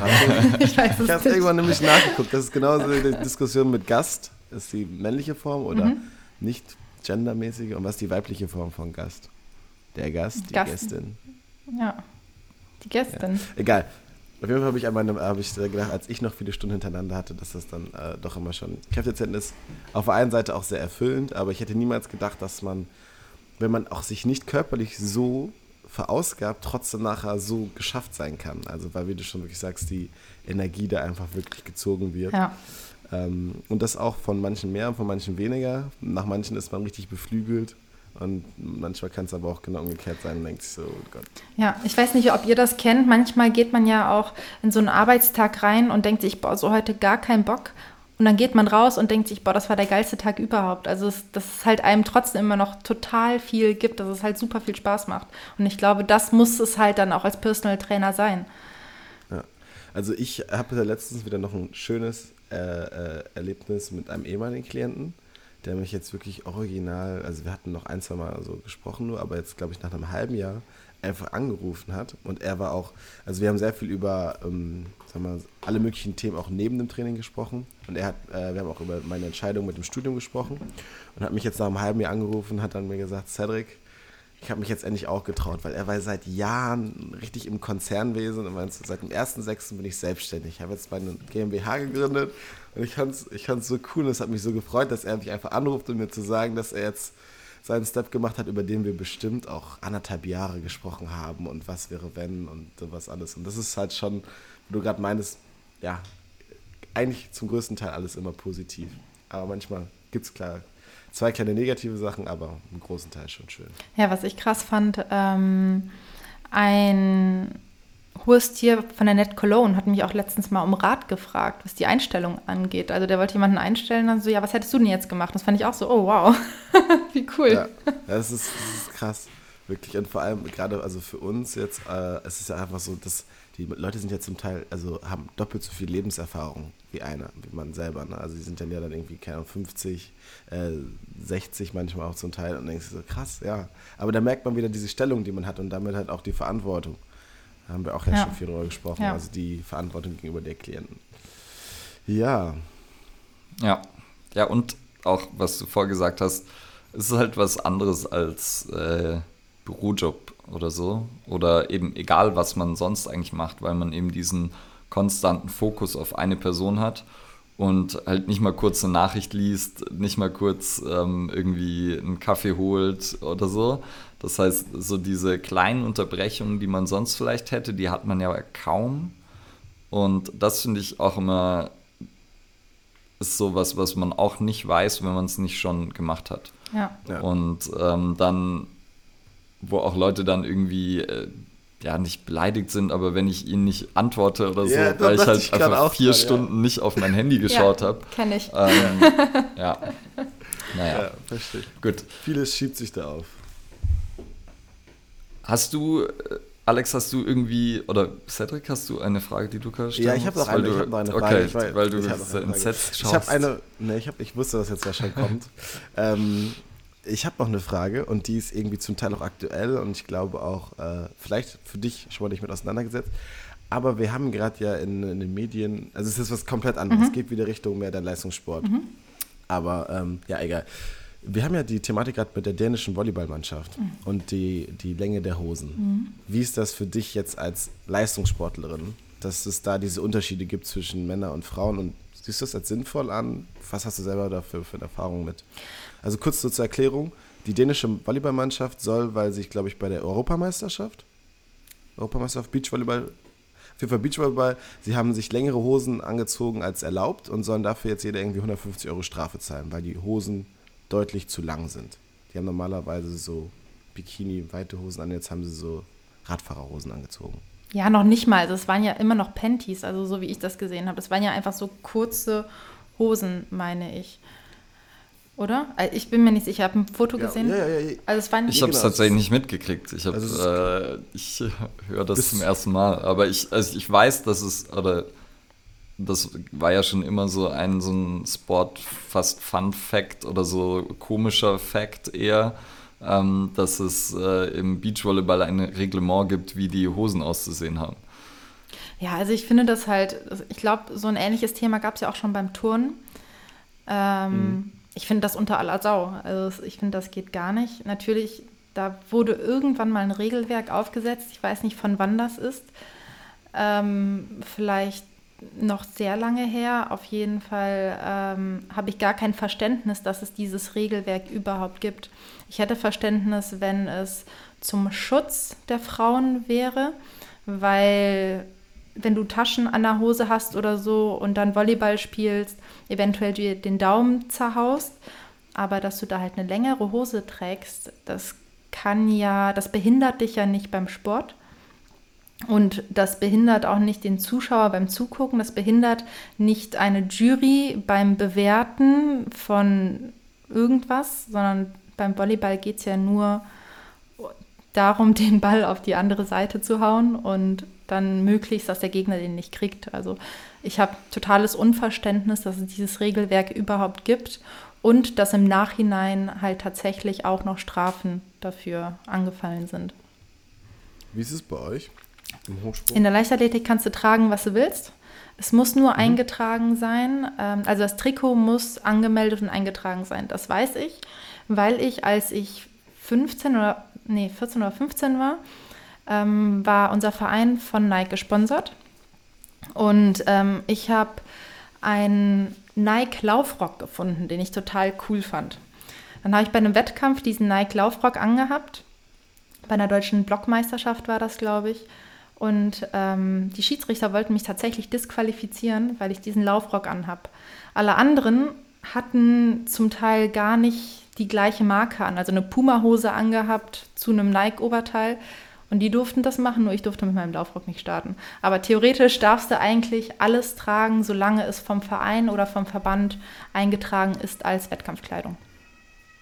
Ich weiß es nicht. Ich habe es irgendwann nämlich nachgeguckt. Das ist genauso die Diskussion mit Gast. Ist die männliche Form oder mhm. nicht gendermäßig? Und was ist die weibliche Form von Gast? Der Gast, die Gast. Gästin. Ja, die Gästin. Ja. Egal. Auf jeden Fall habe ich einmal hab ich gedacht, als ich noch viele Stunden hintereinander hatte, dass das dann äh, doch immer schon... Kräftezeiten ist auf der einen Seite auch sehr erfüllend, aber ich hätte niemals gedacht, dass man, wenn man auch sich nicht körperlich so verausgabt, trotzdem nachher so geschafft sein kann. Also weil, wie du schon wirklich sagst, die Energie da einfach wirklich gezogen wird. Ja. Ähm, und das auch von manchen mehr, von manchen weniger. Nach manchen ist man richtig beflügelt und manchmal kann es aber auch genau umgekehrt sein und denkt sich so, oh Gott. Ja, ich weiß nicht, ob ihr das kennt. Manchmal geht man ja auch in so einen Arbeitstag rein und denkt sich, boah, so heute gar keinen Bock. Und dann geht man raus und denkt sich, boah, das war der geilste Tag überhaupt. Also es, dass es halt einem trotzdem immer noch total viel gibt, dass es halt super viel Spaß macht. Und ich glaube, das muss es halt dann auch als Personal Trainer sein. Ja. Also ich habe ja letztens wieder noch ein schönes äh, äh, Erlebnis mit einem ehemaligen Klienten, der mich jetzt wirklich original, also wir hatten noch ein, zwei Mal so gesprochen nur, aber jetzt glaube ich nach einem halben Jahr einfach angerufen hat. Und er war auch, also wir haben sehr viel über ähm, sagen wir, alle möglichen Themen auch neben dem Training gesprochen. Und er hat, äh, wir haben auch über meine Entscheidung mit dem Studium gesprochen und hat mich jetzt nach einem halben Jahr angerufen, hat dann mir gesagt, Cedric, ich habe mich jetzt endlich auch getraut, weil er war seit Jahren richtig im Konzernwesen und meinst, seit dem ersten sechsten bin ich selbstständig. Ich habe jetzt meine GmbH gegründet und ich fand es ich fand's so cool und es hat mich so gefreut, dass er mich einfach anruft, um mir zu sagen, dass er jetzt seinen Step gemacht hat, über den wir bestimmt auch anderthalb Jahre gesprochen haben und was wäre wenn und sowas alles. Und das ist halt schon, wie du gerade meintest, ja, eigentlich zum größten Teil alles immer positiv. Aber manchmal gibt es klar zwei kleine negative Sachen, aber im großen Teil schon schön. Ja, was ich krass fand, ähm, ein hohes Tier von der NetCologne hat mich auch letztens mal um Rat gefragt, was die Einstellung angeht. Also der wollte jemanden einstellen und so, ja, was hättest du denn jetzt gemacht? Das fand ich auch so, oh wow, wie cool. Ja, das ist, das ist krass, wirklich. Und vor allem gerade also für uns jetzt, äh, es ist ja einfach so, dass die Leute sind ja zum Teil, also haben doppelt so viel Lebenserfahrung wie einer, wie man selber. Ne? Also die sind dann ja dann irgendwie, keine Ahnung, fünfzig, sechzig manchmal auch zum Teil und denkst du so, krass, ja. Aber da merkt man wieder diese Stellung, die man hat und damit halt auch die Verantwortung. Da haben wir auch ja, ja schon viel drüber gesprochen, ja. Also die Verantwortung gegenüber der Klienten. Ja. Ja, ja und auch, was du vorgesagt hast, es ist halt was anderes als äh, Bürojob oder so. Oder eben egal, was man sonst eigentlich macht, weil man eben diesen konstanten Fokus auf eine Person hat und halt nicht mal kurz eine Nachricht liest, nicht mal kurz ähm, irgendwie einen Kaffee holt oder so. Das heißt, so diese kleinen Unterbrechungen, die man sonst vielleicht hätte, die hat man ja kaum. Und das finde ich auch immer, ist sowas, was man auch nicht weiß, wenn man es nicht schon gemacht hat. Ja. Ja. Und ähm, dann, wo auch Leute dann irgendwie... Äh, ja, nicht beleidigt sind, aber wenn ich ihnen nicht antworte oder so, yeah, weil ich halt ich einfach vier mal, Stunden ja. nicht auf mein Handy geschaut ja, habe. Kenn ich. Ähm, ja, naja. Ja, verstehe. Gut. Vieles schiebt sich da auf. Hast du, Alex, hast du irgendwie, oder Cedric, hast du eine Frage, die du gerade stellen Ja, ich habe noch eine, du, ich hab noch eine Frage. Okay, ich war, weil du entsetzt schaust. Ich habe eine, ne, ich, hab, ich wusste, dass jetzt wahrscheinlich kommt. ähm, Ich habe noch eine Frage und die ist irgendwie zum Teil auch aktuell und ich glaube auch äh, vielleicht für dich schon mal nicht mit auseinandergesetzt, aber wir haben gerade ja in, in den Medien, also es ist was komplett anderes, mhm. es geht wieder Richtung mehr der Leistungssport, mhm. aber ähm, ja egal. Wir haben ja die Thematik gerade mit der dänischen Volleyballmannschaft mhm. und die, die Länge der Hosen. Mhm. Wie ist das für dich jetzt als Leistungssportlerin, dass es da diese Unterschiede gibt zwischen Männern und Frauen und siehst du das als sinnvoll an? Was hast du selber dafür für eine Erfahrung mit? Also kurz so zur Erklärung, die dänische Volleyballmannschaft soll, weil sich, glaube ich, bei der Europameisterschaft, Europameisterschaft, Beachvolleyball, auf jeden Fall Beachvolleyball, sie haben sich längere Hosen angezogen als erlaubt und sollen dafür jetzt jeder irgendwie hundertfünfzig Euro Strafe zahlen, weil die Hosen deutlich zu lang sind. Die haben normalerweise so Bikini-weite Hosen an, jetzt haben sie so Radfahrerhosen angezogen. Ja, noch nicht mal, also es waren ja immer noch Panties, also so wie ich das gesehen habe. Es waren ja einfach so kurze Hosen, meine ich. Oder? Ich bin mir nicht sicher, ich habe ein Foto ja, gesehen. Ja, ja, ja. Also es war nicht ich habe es tatsächlich nicht mitgekriegt. Ich, also äh, ich höre das zum ersten Mal. Aber ich, also ich weiß, dass es, oder das war ja schon immer so ein, so ein Sport, fast Fun-Fact oder so komischer Fact eher, ähm, dass es äh, im Beachvolleyball ein Reglement gibt, wie die Hosen auszusehen haben. Ja, also ich finde das halt, ich glaube, so ein ähnliches Thema gab es ja auch schon beim Turnen. Ähm, mhm. Ich finde das unter aller Sau. Also ich finde, das geht gar nicht. Natürlich, da wurde irgendwann mal ein Regelwerk aufgesetzt. Ich weiß nicht, von wann das ist. Ähm, vielleicht noch sehr lange her. Auf jeden Fall ähm, habe ich gar kein Verständnis, dass es dieses Regelwerk überhaupt gibt. Ich hätte Verständnis, wenn es zum Schutz der Frauen wäre, weil wenn du Taschen an der Hose hast oder so und dann Volleyball spielst, eventuell dir den Daumen zerhaust, aber dass du da halt eine längere Hose trägst, das kann ja, das behindert dich ja nicht beim Sport und das behindert auch nicht den Zuschauer beim Zugucken, das behindert nicht eine Jury beim Bewerten von irgendwas, sondern beim Volleyball geht es ja nur darum, den Ball auf die andere Seite zu hauen und dann möglichst, dass der Gegner den nicht kriegt. Also ich habe totales Unverständnis, dass es dieses Regelwerk überhaupt gibt und dass im Nachhinein halt tatsächlich auch noch Strafen dafür angefallen sind. Wie ist es bei euch im Hochsprung? In der Leichtathletik kannst du tragen, was du willst. Es muss nur mhm. eingetragen sein. Also das Trikot muss angemeldet und eingetragen sein. Das weiß ich, weil ich, als ich fünfzehn oder nee, vierzehn oder fünfzehn war, Ähm, war unser Verein von Nike gesponsert und ähm, ich habe einen Nike-Laufrock gefunden, den ich total cool fand. Dann habe ich bei einem Wettkampf diesen Nike-Laufrock angehabt, bei einer deutschen Blockmeisterschaft war das, glaube ich, und ähm, die Schiedsrichter wollten mich tatsächlich disqualifizieren, weil ich diesen Laufrock anhab. Alle anderen hatten zum Teil gar nicht die gleiche Marke an, also eine Puma-Hose angehabt zu einem Nike-Oberteil. Und die durften das machen, nur ich durfte mit meinem Laufrock nicht starten. Aber theoretisch darfst du eigentlich alles tragen, solange es vom Verein oder vom Verband eingetragen ist als Wettkampfkleidung.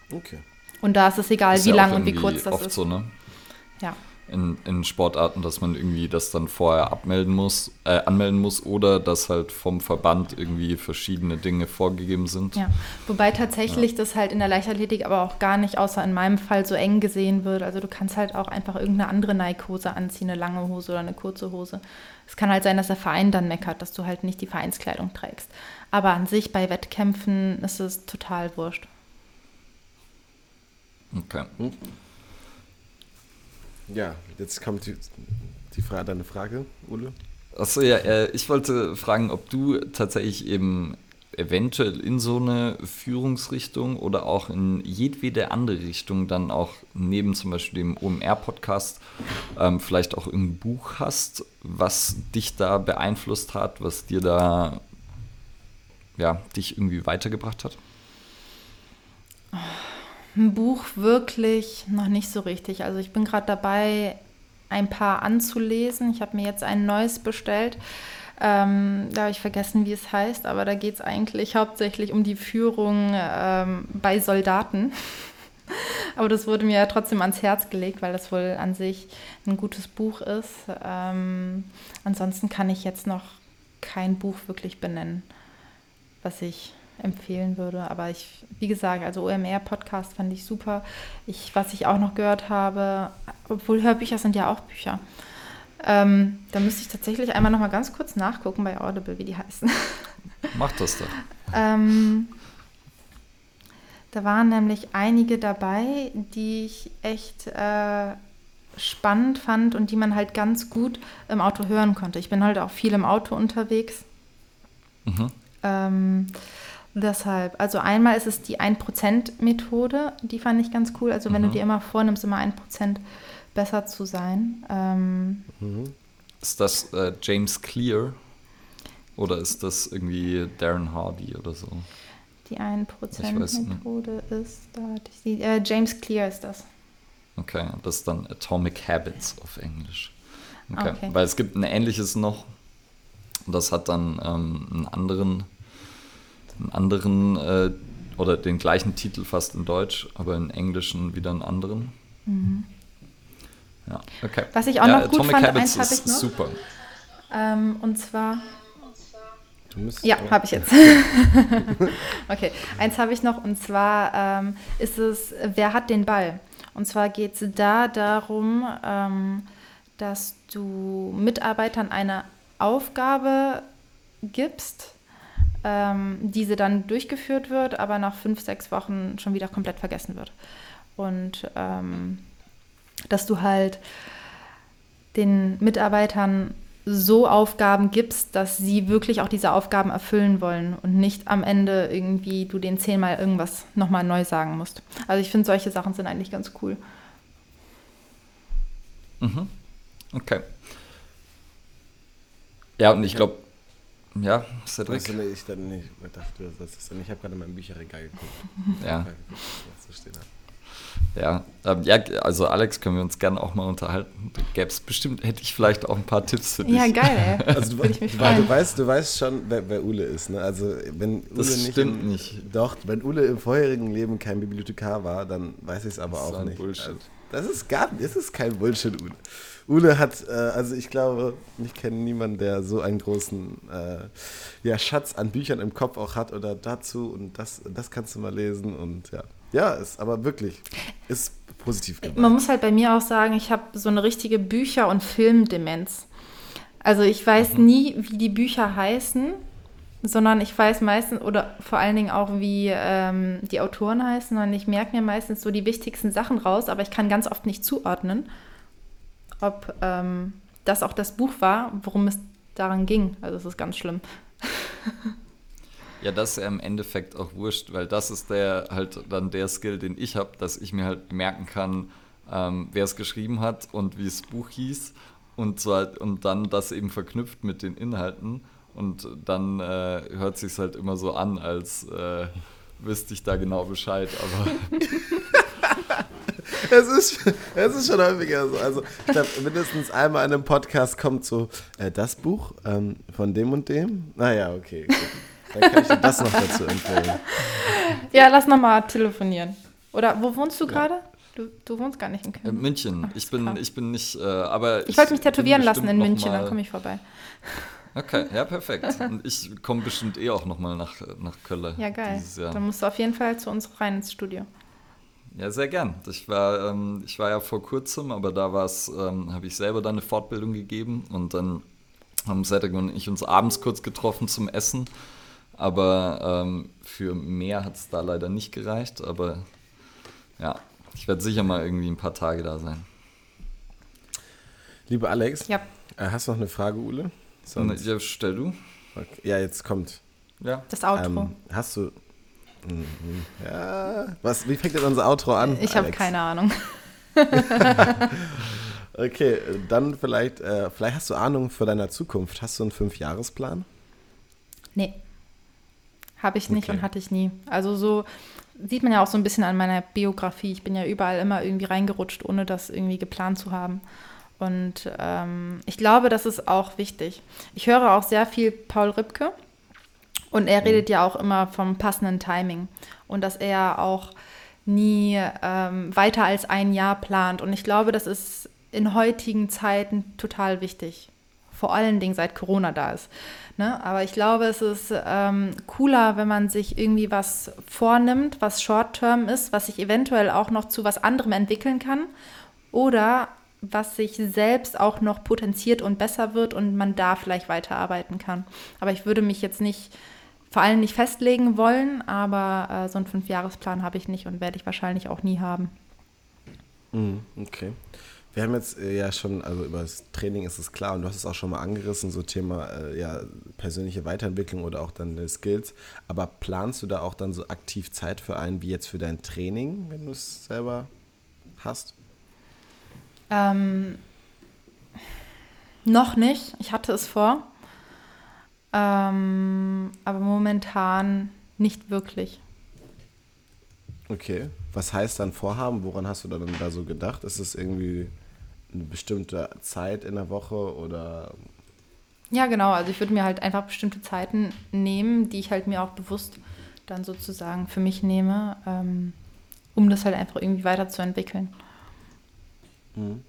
Okay. Und da ist es egal, ist wie ja lang und wie kurz das oft ist. So, ne? Ja. In, in Sportarten, dass man irgendwie das dann vorher abmelden muss, äh, anmelden muss oder dass halt vom Verband irgendwie verschiedene Dinge vorgegeben sind. Ja, wobei tatsächlich ja. das halt in der Leichtathletik aber auch gar nicht, außer in meinem Fall, so eng gesehen wird. Also du kannst halt auch einfach irgendeine andere Nike-Hose anziehen, eine lange Hose oder eine kurze Hose. Es kann halt sein, dass der Verein dann meckert, dass du halt nicht die Vereinskleidung trägst. Aber an sich bei Wettkämpfen ist es total wurscht. Okay. Ja, jetzt kommt die, die Frage, deine Frage, Ole. Achso, ja, äh, ich wollte fragen, ob du tatsächlich eben eventuell in so eine Führungsrichtung oder auch in jedwede andere Richtung dann auch neben zum Beispiel dem O M R-Podcast ähm, vielleicht auch ein Buch hast, was dich da beeinflusst hat, was dir da, ja, dich irgendwie weitergebracht hat? Oh. Ein Buch wirklich noch nicht so richtig. Also ich bin gerade dabei, ein paar anzulesen. Ich habe mir jetzt ein neues bestellt. Ähm, da habe ich vergessen, wie es heißt, aber da geht es eigentlich hauptsächlich um die Führung ähm, bei Soldaten. Aber das wurde mir ja trotzdem ans Herz gelegt, weil das wohl an sich ein gutes Buch ist. Ähm, ansonsten kann ich jetzt noch kein Buch wirklich benennen, was ich empfehlen würde, aber ich, wie gesagt, also O M R-Podcast fand ich super. Ich, was ich auch noch gehört habe, obwohl Hörbücher sind ja auch Bücher. Ähm, da müsste ich tatsächlich einmal noch mal ganz kurz nachgucken bei Audible, wie die heißen. Mach das doch. ähm, da waren nämlich einige dabei, die ich echt äh, spannend fand und die man halt ganz gut im Auto hören konnte. Ich bin halt auch viel im Auto unterwegs. Mhm. Ähm, Deshalb, also einmal ist es die ein Prozent Methode, die fand ich ganz cool. Also wenn mhm. du dir immer vornimmst, immer ein Prozent besser zu sein. Ähm, mhm. Ist das äh, James Clear oder ist das irgendwie Darren Hardy oder so? Die ein Prozent Methode ist, da hatte ich die, äh, James Clear ist das. Okay, das ist dann Atomic Habits auf Englisch. Okay, okay. Weil es gibt ein ähnliches noch, das hat dann ähm, einen anderen... einen anderen äh, oder den gleichen Titel fast in Deutsch, aber in Englischen wieder einen anderen. Mhm. Ja, okay. Was ich auch ja, noch gut Atomic fand, Habits eins habe ich noch. Super. Ähm, und zwar... Ja, habe ich jetzt. Okay, eins habe ich noch und zwar ähm, ist es, wer hat den Ball? Und zwar geht es da darum, ähm, dass du Mitarbeitern eine Aufgabe gibst, ähm, diese dann durchgeführt wird, aber nach fünf, sechs Wochen schon wieder komplett vergessen wird. Und ähm, dass du halt den Mitarbeitern so Aufgaben gibst, dass sie wirklich auch diese Aufgaben erfüllen wollen und nicht am Ende irgendwie du denen zehnmal irgendwas nochmal neu sagen musst. Also ich finde, solche Sachen sind eigentlich ganz cool. Mhm. Okay. Ja, und ich glaube, ja, Cedric. Also, nee, ich dann nicht, ich dachte, das ist dann, ich habe gerade in meinem Bücherregal geguckt. Ja. Ja, ähm, ja, also Alex, können wir uns gerne auch mal unterhalten. Gäb's bestimmt, hätte ich vielleicht auch ein paar Tipps für dich. Ja, geil, ey. Also, du, ich mich du, du, weißt, du weißt schon, wer, wer Ule ist, ne? Also, wenn das Ule nicht stimmt im, nicht. Doch, wenn Ule im vorherigen Leben kein Bibliothekar war, dann weiß ich es aber das auch ist nicht. Bullshit. Also, das ist gar das ist kein Bullshit, Ule. Ule hat, äh, also ich glaube, ich kenne niemanden, der so einen großen äh, ja, Schatz an Büchern im Kopf auch hat oder dazu und das, das kannst du mal lesen und ja. Ja, ist aber wirklich, ist positiv gemeint. Man muss halt bei mir auch sagen, ich habe so eine richtige Bücher- und Filmdemenz. Also ich weiß mhm. nie, wie die Bücher heißen, sondern ich weiß meistens, oder vor allen Dingen auch, wie ähm, die Autoren heißen, und ich merke mir meistens so die wichtigsten Sachen raus, aber ich kann ganz oft nicht zuordnen, ob ähm, das auch das Buch war, worum es daran ging. Also es ist ganz schlimm. Ja, das ist ja im Endeffekt auch wurscht, weil das ist der halt dann der Skill, den ich habe, dass ich mir halt merken kann, ähm, wer es geschrieben hat und wie das Buch hieß und, so halt, und dann das eben verknüpft mit den Inhalten und dann äh, hört sich's halt immer so an, als äh, wüsste ich da genau Bescheid, aber... Es ist, es ist schon häufiger so. Also, ich glaube, mindestens einmal in einem Podcast kommt so, äh, das Buch ähm, von dem und dem? Naja, okay, gut. Dann kann ich dir das noch dazu empfehlen. Ja, lass nochmal telefonieren. Oder wo wohnst du gerade? Ja. Du, du wohnst gar nicht in Köln. In München. Ach, ich, bin, ich bin nicht, äh, aber... Ich, ich wollte mich tätowieren lassen in München, dann komme ich vorbei. Okay, ja, perfekt. Und ich komme bestimmt eh auch nochmal nach, nach Köln. Ja, geil. Dieses Jahr. Dann musst du auf jeden Fall zu uns rein ins Studio. Ja, sehr gern. Ich war, ähm, ich war ja vor kurzem, aber da war's, ähm, habe ich selber dann eine Fortbildung gegeben und dann haben Cedric und ich uns abends kurz getroffen zum Essen. Aber ähm, für mehr hat es da leider nicht gereicht. Aber ja, ich werde sicher mal irgendwie ein paar Tage da sein. Lieber Alex, ja. äh, hast du noch eine Frage, Ule? Sonst... Ja, stell du. Okay. Ja, jetzt kommt. Ja. Das Outro. Ähm, hast du... Mhm. Ja. Was, wie fängt denn unser Outro an, Ich habe keine Ahnung. Okay, dann vielleicht, äh, vielleicht hast du Ahnung für deine Zukunft. Hast du einen Fünfjahresplan? Nee. Habe ich nicht okay. und hatte ich nie. Also so sieht man ja auch so ein bisschen an meiner Biografie. Ich bin ja überall immer irgendwie reingerutscht, ohne das irgendwie geplant zu haben. Und ähm, ich glaube, das ist auch wichtig. Ich höre auch sehr viel Paul Ripke und er redet ja auch immer vom passenden Timing und dass er auch nie ähm, weiter als ein Jahr plant. Und ich glaube, das ist in heutigen Zeiten total wichtig. Vor allen Dingen seit Corona da ist. Ne? Aber ich glaube, es ist ähm, cooler, wenn man sich irgendwie was vornimmt, was Short-Term ist, was sich eventuell auch noch zu was anderem entwickeln kann oder was sich selbst auch noch potenziert und besser wird und man da vielleicht weiterarbeiten kann. Aber ich würde mich jetzt nicht, vor allem nicht festlegen wollen, aber äh, so einen Fünfjahresplan habe ich nicht und werde ich wahrscheinlich auch nie haben. Okay. Wir haben jetzt äh, ja schon, also über das Training ist es klar und du hast es auch schon mal angerissen, so Thema äh, ja, persönliche Weiterentwicklung oder auch dann Skills, aber planst du da auch dann so aktiv Zeit für ein, wie jetzt für dein Training, wenn du es selber hast? Ähm, noch nicht, ich hatte es vor, ähm, aber momentan nicht wirklich. Okay, was heißt dann Vorhaben? Woran hast du dann da so gedacht? Ist es irgendwie eine bestimmte Zeit in der Woche oder? Ja, genau. Also ich würde mir halt einfach bestimmte Zeiten nehmen, die ich halt mir auch bewusst dann sozusagen für mich nehme, ähm, um das halt einfach irgendwie weiterzuentwickeln. Mhm.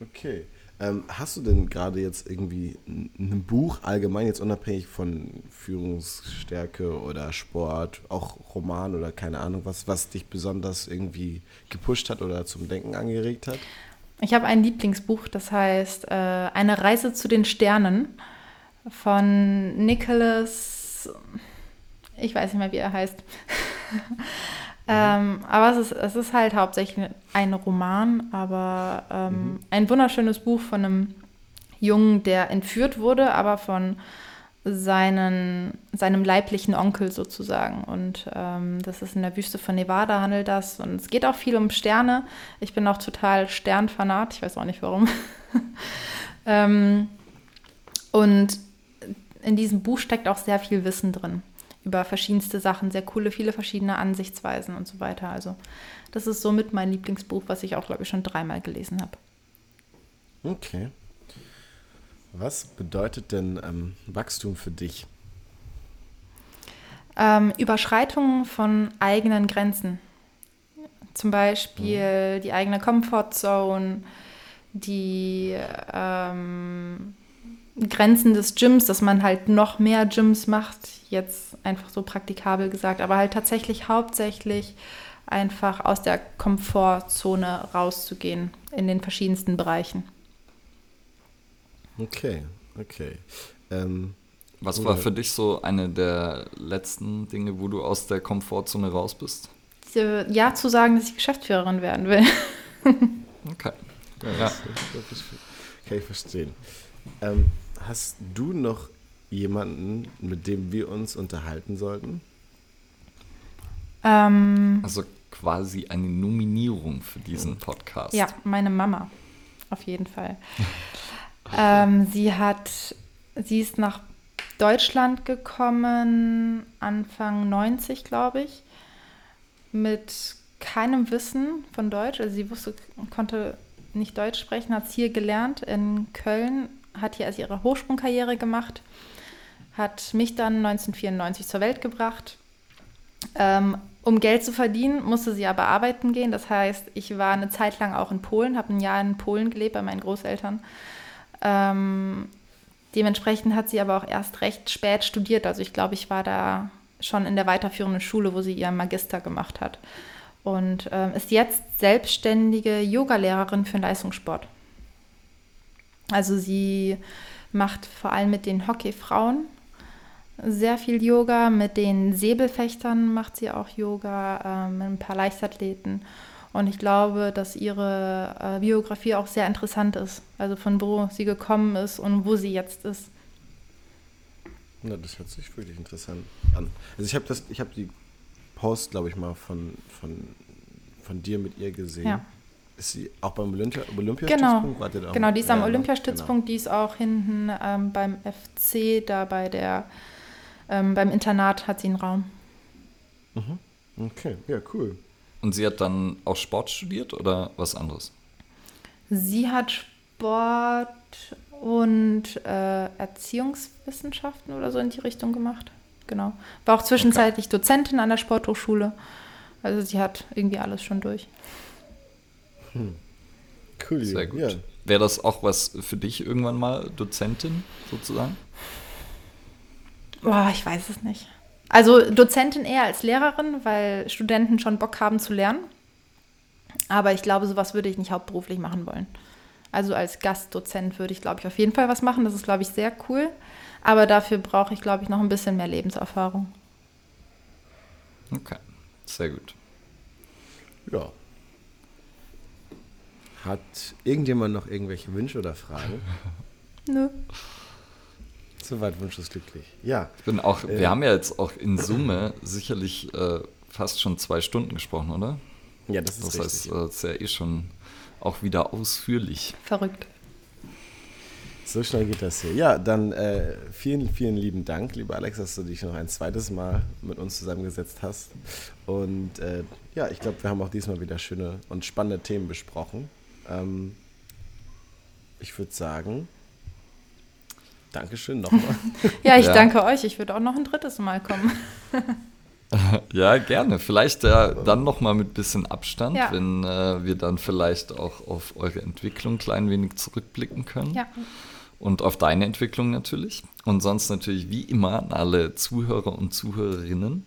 Okay. Ähm, hast du denn gerade jetzt irgendwie ein Buch allgemein, jetzt unabhängig von Führungsstärke oder Sport, auch Roman oder keine Ahnung, was, was dich besonders irgendwie gepusht hat oder zum Denken angeregt hat? Ich habe ein Lieblingsbuch, das heißt äh, Eine Reise zu den Sternen von Nicholas, ich weiß nicht mehr, wie er heißt. Ähm, aber es ist, es ist halt hauptsächlich ein Roman, aber ähm, mhm. ein wunderschönes Buch von einem Jungen, der entführt wurde, aber von seinen, seinem leiblichen Onkel sozusagen. Und ähm, das ist in der Wüste von Nevada, handelt das. Und es geht auch viel um Sterne. Ich bin auch total Sternfanat, ich weiß auch nicht warum. ähm, und in diesem Buch steckt auch sehr viel Wissen drin über verschiedenste Sachen, sehr coole, viele verschiedene Ansichtsweisen und so weiter. Also das ist somit mein Lieblingsbuch, was ich auch, glaube ich, schon dreimal gelesen habe. Okay. Was bedeutet denn ähm, Wachstum für dich? Ähm, Überschreitungen von eigenen Grenzen. Zum Beispiel mhm. die eigene Comfortzone, die ähm, Grenzen des Gyms, dass man halt noch mehr Gyms macht, jetzt einfach so praktikabel gesagt, aber halt tatsächlich hauptsächlich einfach aus der Komfortzone rauszugehen in den verschiedensten Bereichen. Okay, okay. Ähm, Was war für dich so eine der letzten Dinge, wo du aus der Komfortzone raus bist? Ja, zu sagen, dass ich Geschäftsführerin werden will. Okay. Ja, ja. Das, das kann ich verstehen. Ähm, hast du noch jemanden, mit dem wir uns unterhalten sollten? Ähm, also quasi eine Nominierung für diesen Podcast. Ja, meine Mama, auf jeden Fall. ähm, sie hat, sie ist nach Deutschland gekommen, Anfang neunzig, glaube ich, mit keinem Wissen von Deutsch. Also sie wusste, konnte nicht Deutsch sprechen, hat es hier gelernt in Köln, hat hier also ihre Hochsprungkarriere gemacht, hat mich dann neunzehnhundertvierundneunzig zur Welt gebracht. Ähm, um Geld zu verdienen, musste sie aber arbeiten gehen. Das heißt, ich war eine Zeit lang auch in Polen, habe ein Jahr in Polen gelebt bei meinen Großeltern. Ähm, dementsprechend hat sie aber auch erst recht spät studiert. Also ich glaube, ich war da schon in der weiterführenden Schule, wo sie ihren Magister gemacht hat. Und ähm, ist jetzt selbstständige Yoga-Lehrerin für Leistungssport. Also sie macht vor allem mit den Hockeyfrauen sehr viel Yoga, mit den Säbelfechtern macht sie auch Yoga, äh, mit ein paar Leichtathleten. Und ich glaube, dass ihre äh, Biografie auch sehr interessant ist, also von wo sie gekommen ist und wo sie jetzt ist. Na, das hört sich wirklich interessant an. Also ich habe das, ich habe die Post, glaube ich mal, von, von, von dir mit ihr gesehen. Ja. Ist sie auch beim Olympia- Olympiastützpunkt? Genau. Genau, genau, die ist am Olympiastützpunkt, die ist auch hinten ähm, beim F C, da bei der, ähm, beim Internat hat sie einen Raum. Mhm. Okay, ja, cool. Und sie hat dann auch Sport studiert oder was anderes? Sie hat Sport und äh, Erziehungswissenschaften oder so in die Richtung gemacht. Genau. War auch zwischenzeitlich okay. Dozentin an der Sporthochschule. Also sie hat irgendwie alles schon durch. Hm. Cool. Sehr gut. Ja. Wäre das auch was für dich irgendwann mal, Dozentin sozusagen? Boah, ich weiß es nicht. Also Dozentin eher als Lehrerin, weil Studenten schon Bock haben zu lernen. Aber ich glaube, sowas würde ich nicht hauptberuflich machen wollen. Also als Gastdozent würde ich, glaube ich, auf jeden Fall was machen. Das ist, glaube ich, sehr cool. Aber dafür brauche ich, glaube ich, noch ein bisschen mehr Lebenserfahrung. Okay, sehr gut. Ja. Hat irgendjemand noch irgendwelche Wünsche oder Fragen? Nö. Soweit wunschlos glücklich. Ja. Ich bin auch, äh, wir haben ja jetzt auch in Summe sicherlich äh, fast schon zwei Stunden gesprochen, oder? Ja, das ist das richtig. Das heißt, es ist ja eh schon auch wieder ausführlich. Verrückt. So schnell geht das hier. Ja, dann äh, vielen, vielen lieben Dank, lieber Alex, dass du dich noch ein zweites Mal mit uns zusammengesetzt hast. Und äh, ja, ich glaube, wir haben auch diesmal wieder schöne und spannende Themen besprochen. Ähm, ich würde sagen, Dankeschön nochmal. Ja, ich ja. danke euch. Ich würde auch noch ein drittes Mal kommen. Ja, gerne. Vielleicht äh, dann nochmal mit bisschen Abstand, ja. wenn äh, wir dann vielleicht auch auf eure Entwicklung ein klein wenig zurückblicken können. Ja. Und auf deine Entwicklung natürlich. Und sonst natürlich wie immer an alle Zuhörer und Zuhörerinnen.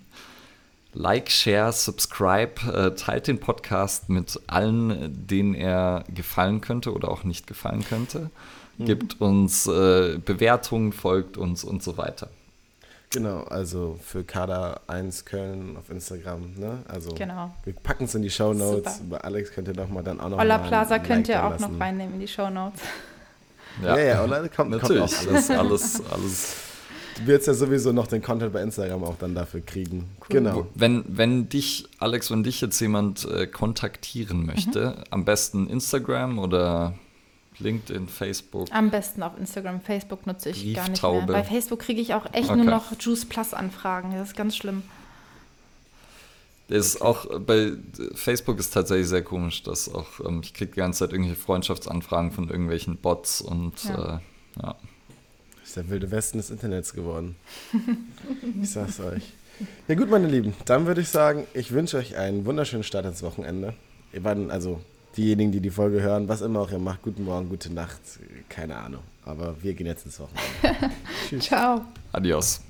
Like, share, subscribe, äh, teilt den Podcast mit allen, denen er gefallen könnte oder auch nicht gefallen könnte. Mhm. Gibt uns äh, Bewertungen, folgt uns und so weiter. Genau, also für Kader eins Köln auf Instagram, ne? Also genau. Wir packen es in die Shownotes. Bei Alex könnt ihr doch mal dann auch noch Olla mal Plaza ein könnt like ihr auch lassen. Noch reinnehmen in die Shownotes. Ja, ja, ja, Olla kommt natürlich. Kommt auch alles, alles, alles. Du wirst ja sowieso noch den Content bei Instagram auch dann dafür kriegen. Cool. Genau. Wenn, wenn dich, Alex, wenn dich jetzt jemand äh, kontaktieren möchte, mhm. am besten Instagram oder LinkedIn, Facebook. Am besten auf Instagram. Facebook nutze ich gar nicht mehr. Bei Facebook kriege ich auch echt okay. nur noch Juice Plus Anfragen. Das ist ganz schlimm. Das ist auch bei Facebook ist tatsächlich sehr komisch, dass auch ähm, ich kriege die ganze Zeit irgendwelche Freundschaftsanfragen von irgendwelchen Bots und ja. Äh, ja. Das ist der wilde Westen des Internets geworden. Ich sag's euch. Ja gut, meine Lieben, dann würde ich sagen, ich wünsche euch einen wunderschönen Start ins Wochenende. Ihr wart also diejenigen, die die Folge hören, was immer auch ihr macht, guten Morgen, gute Nacht, keine Ahnung. Aber wir gehen jetzt ins Wochenende. Tschüss. Ciao. Adios.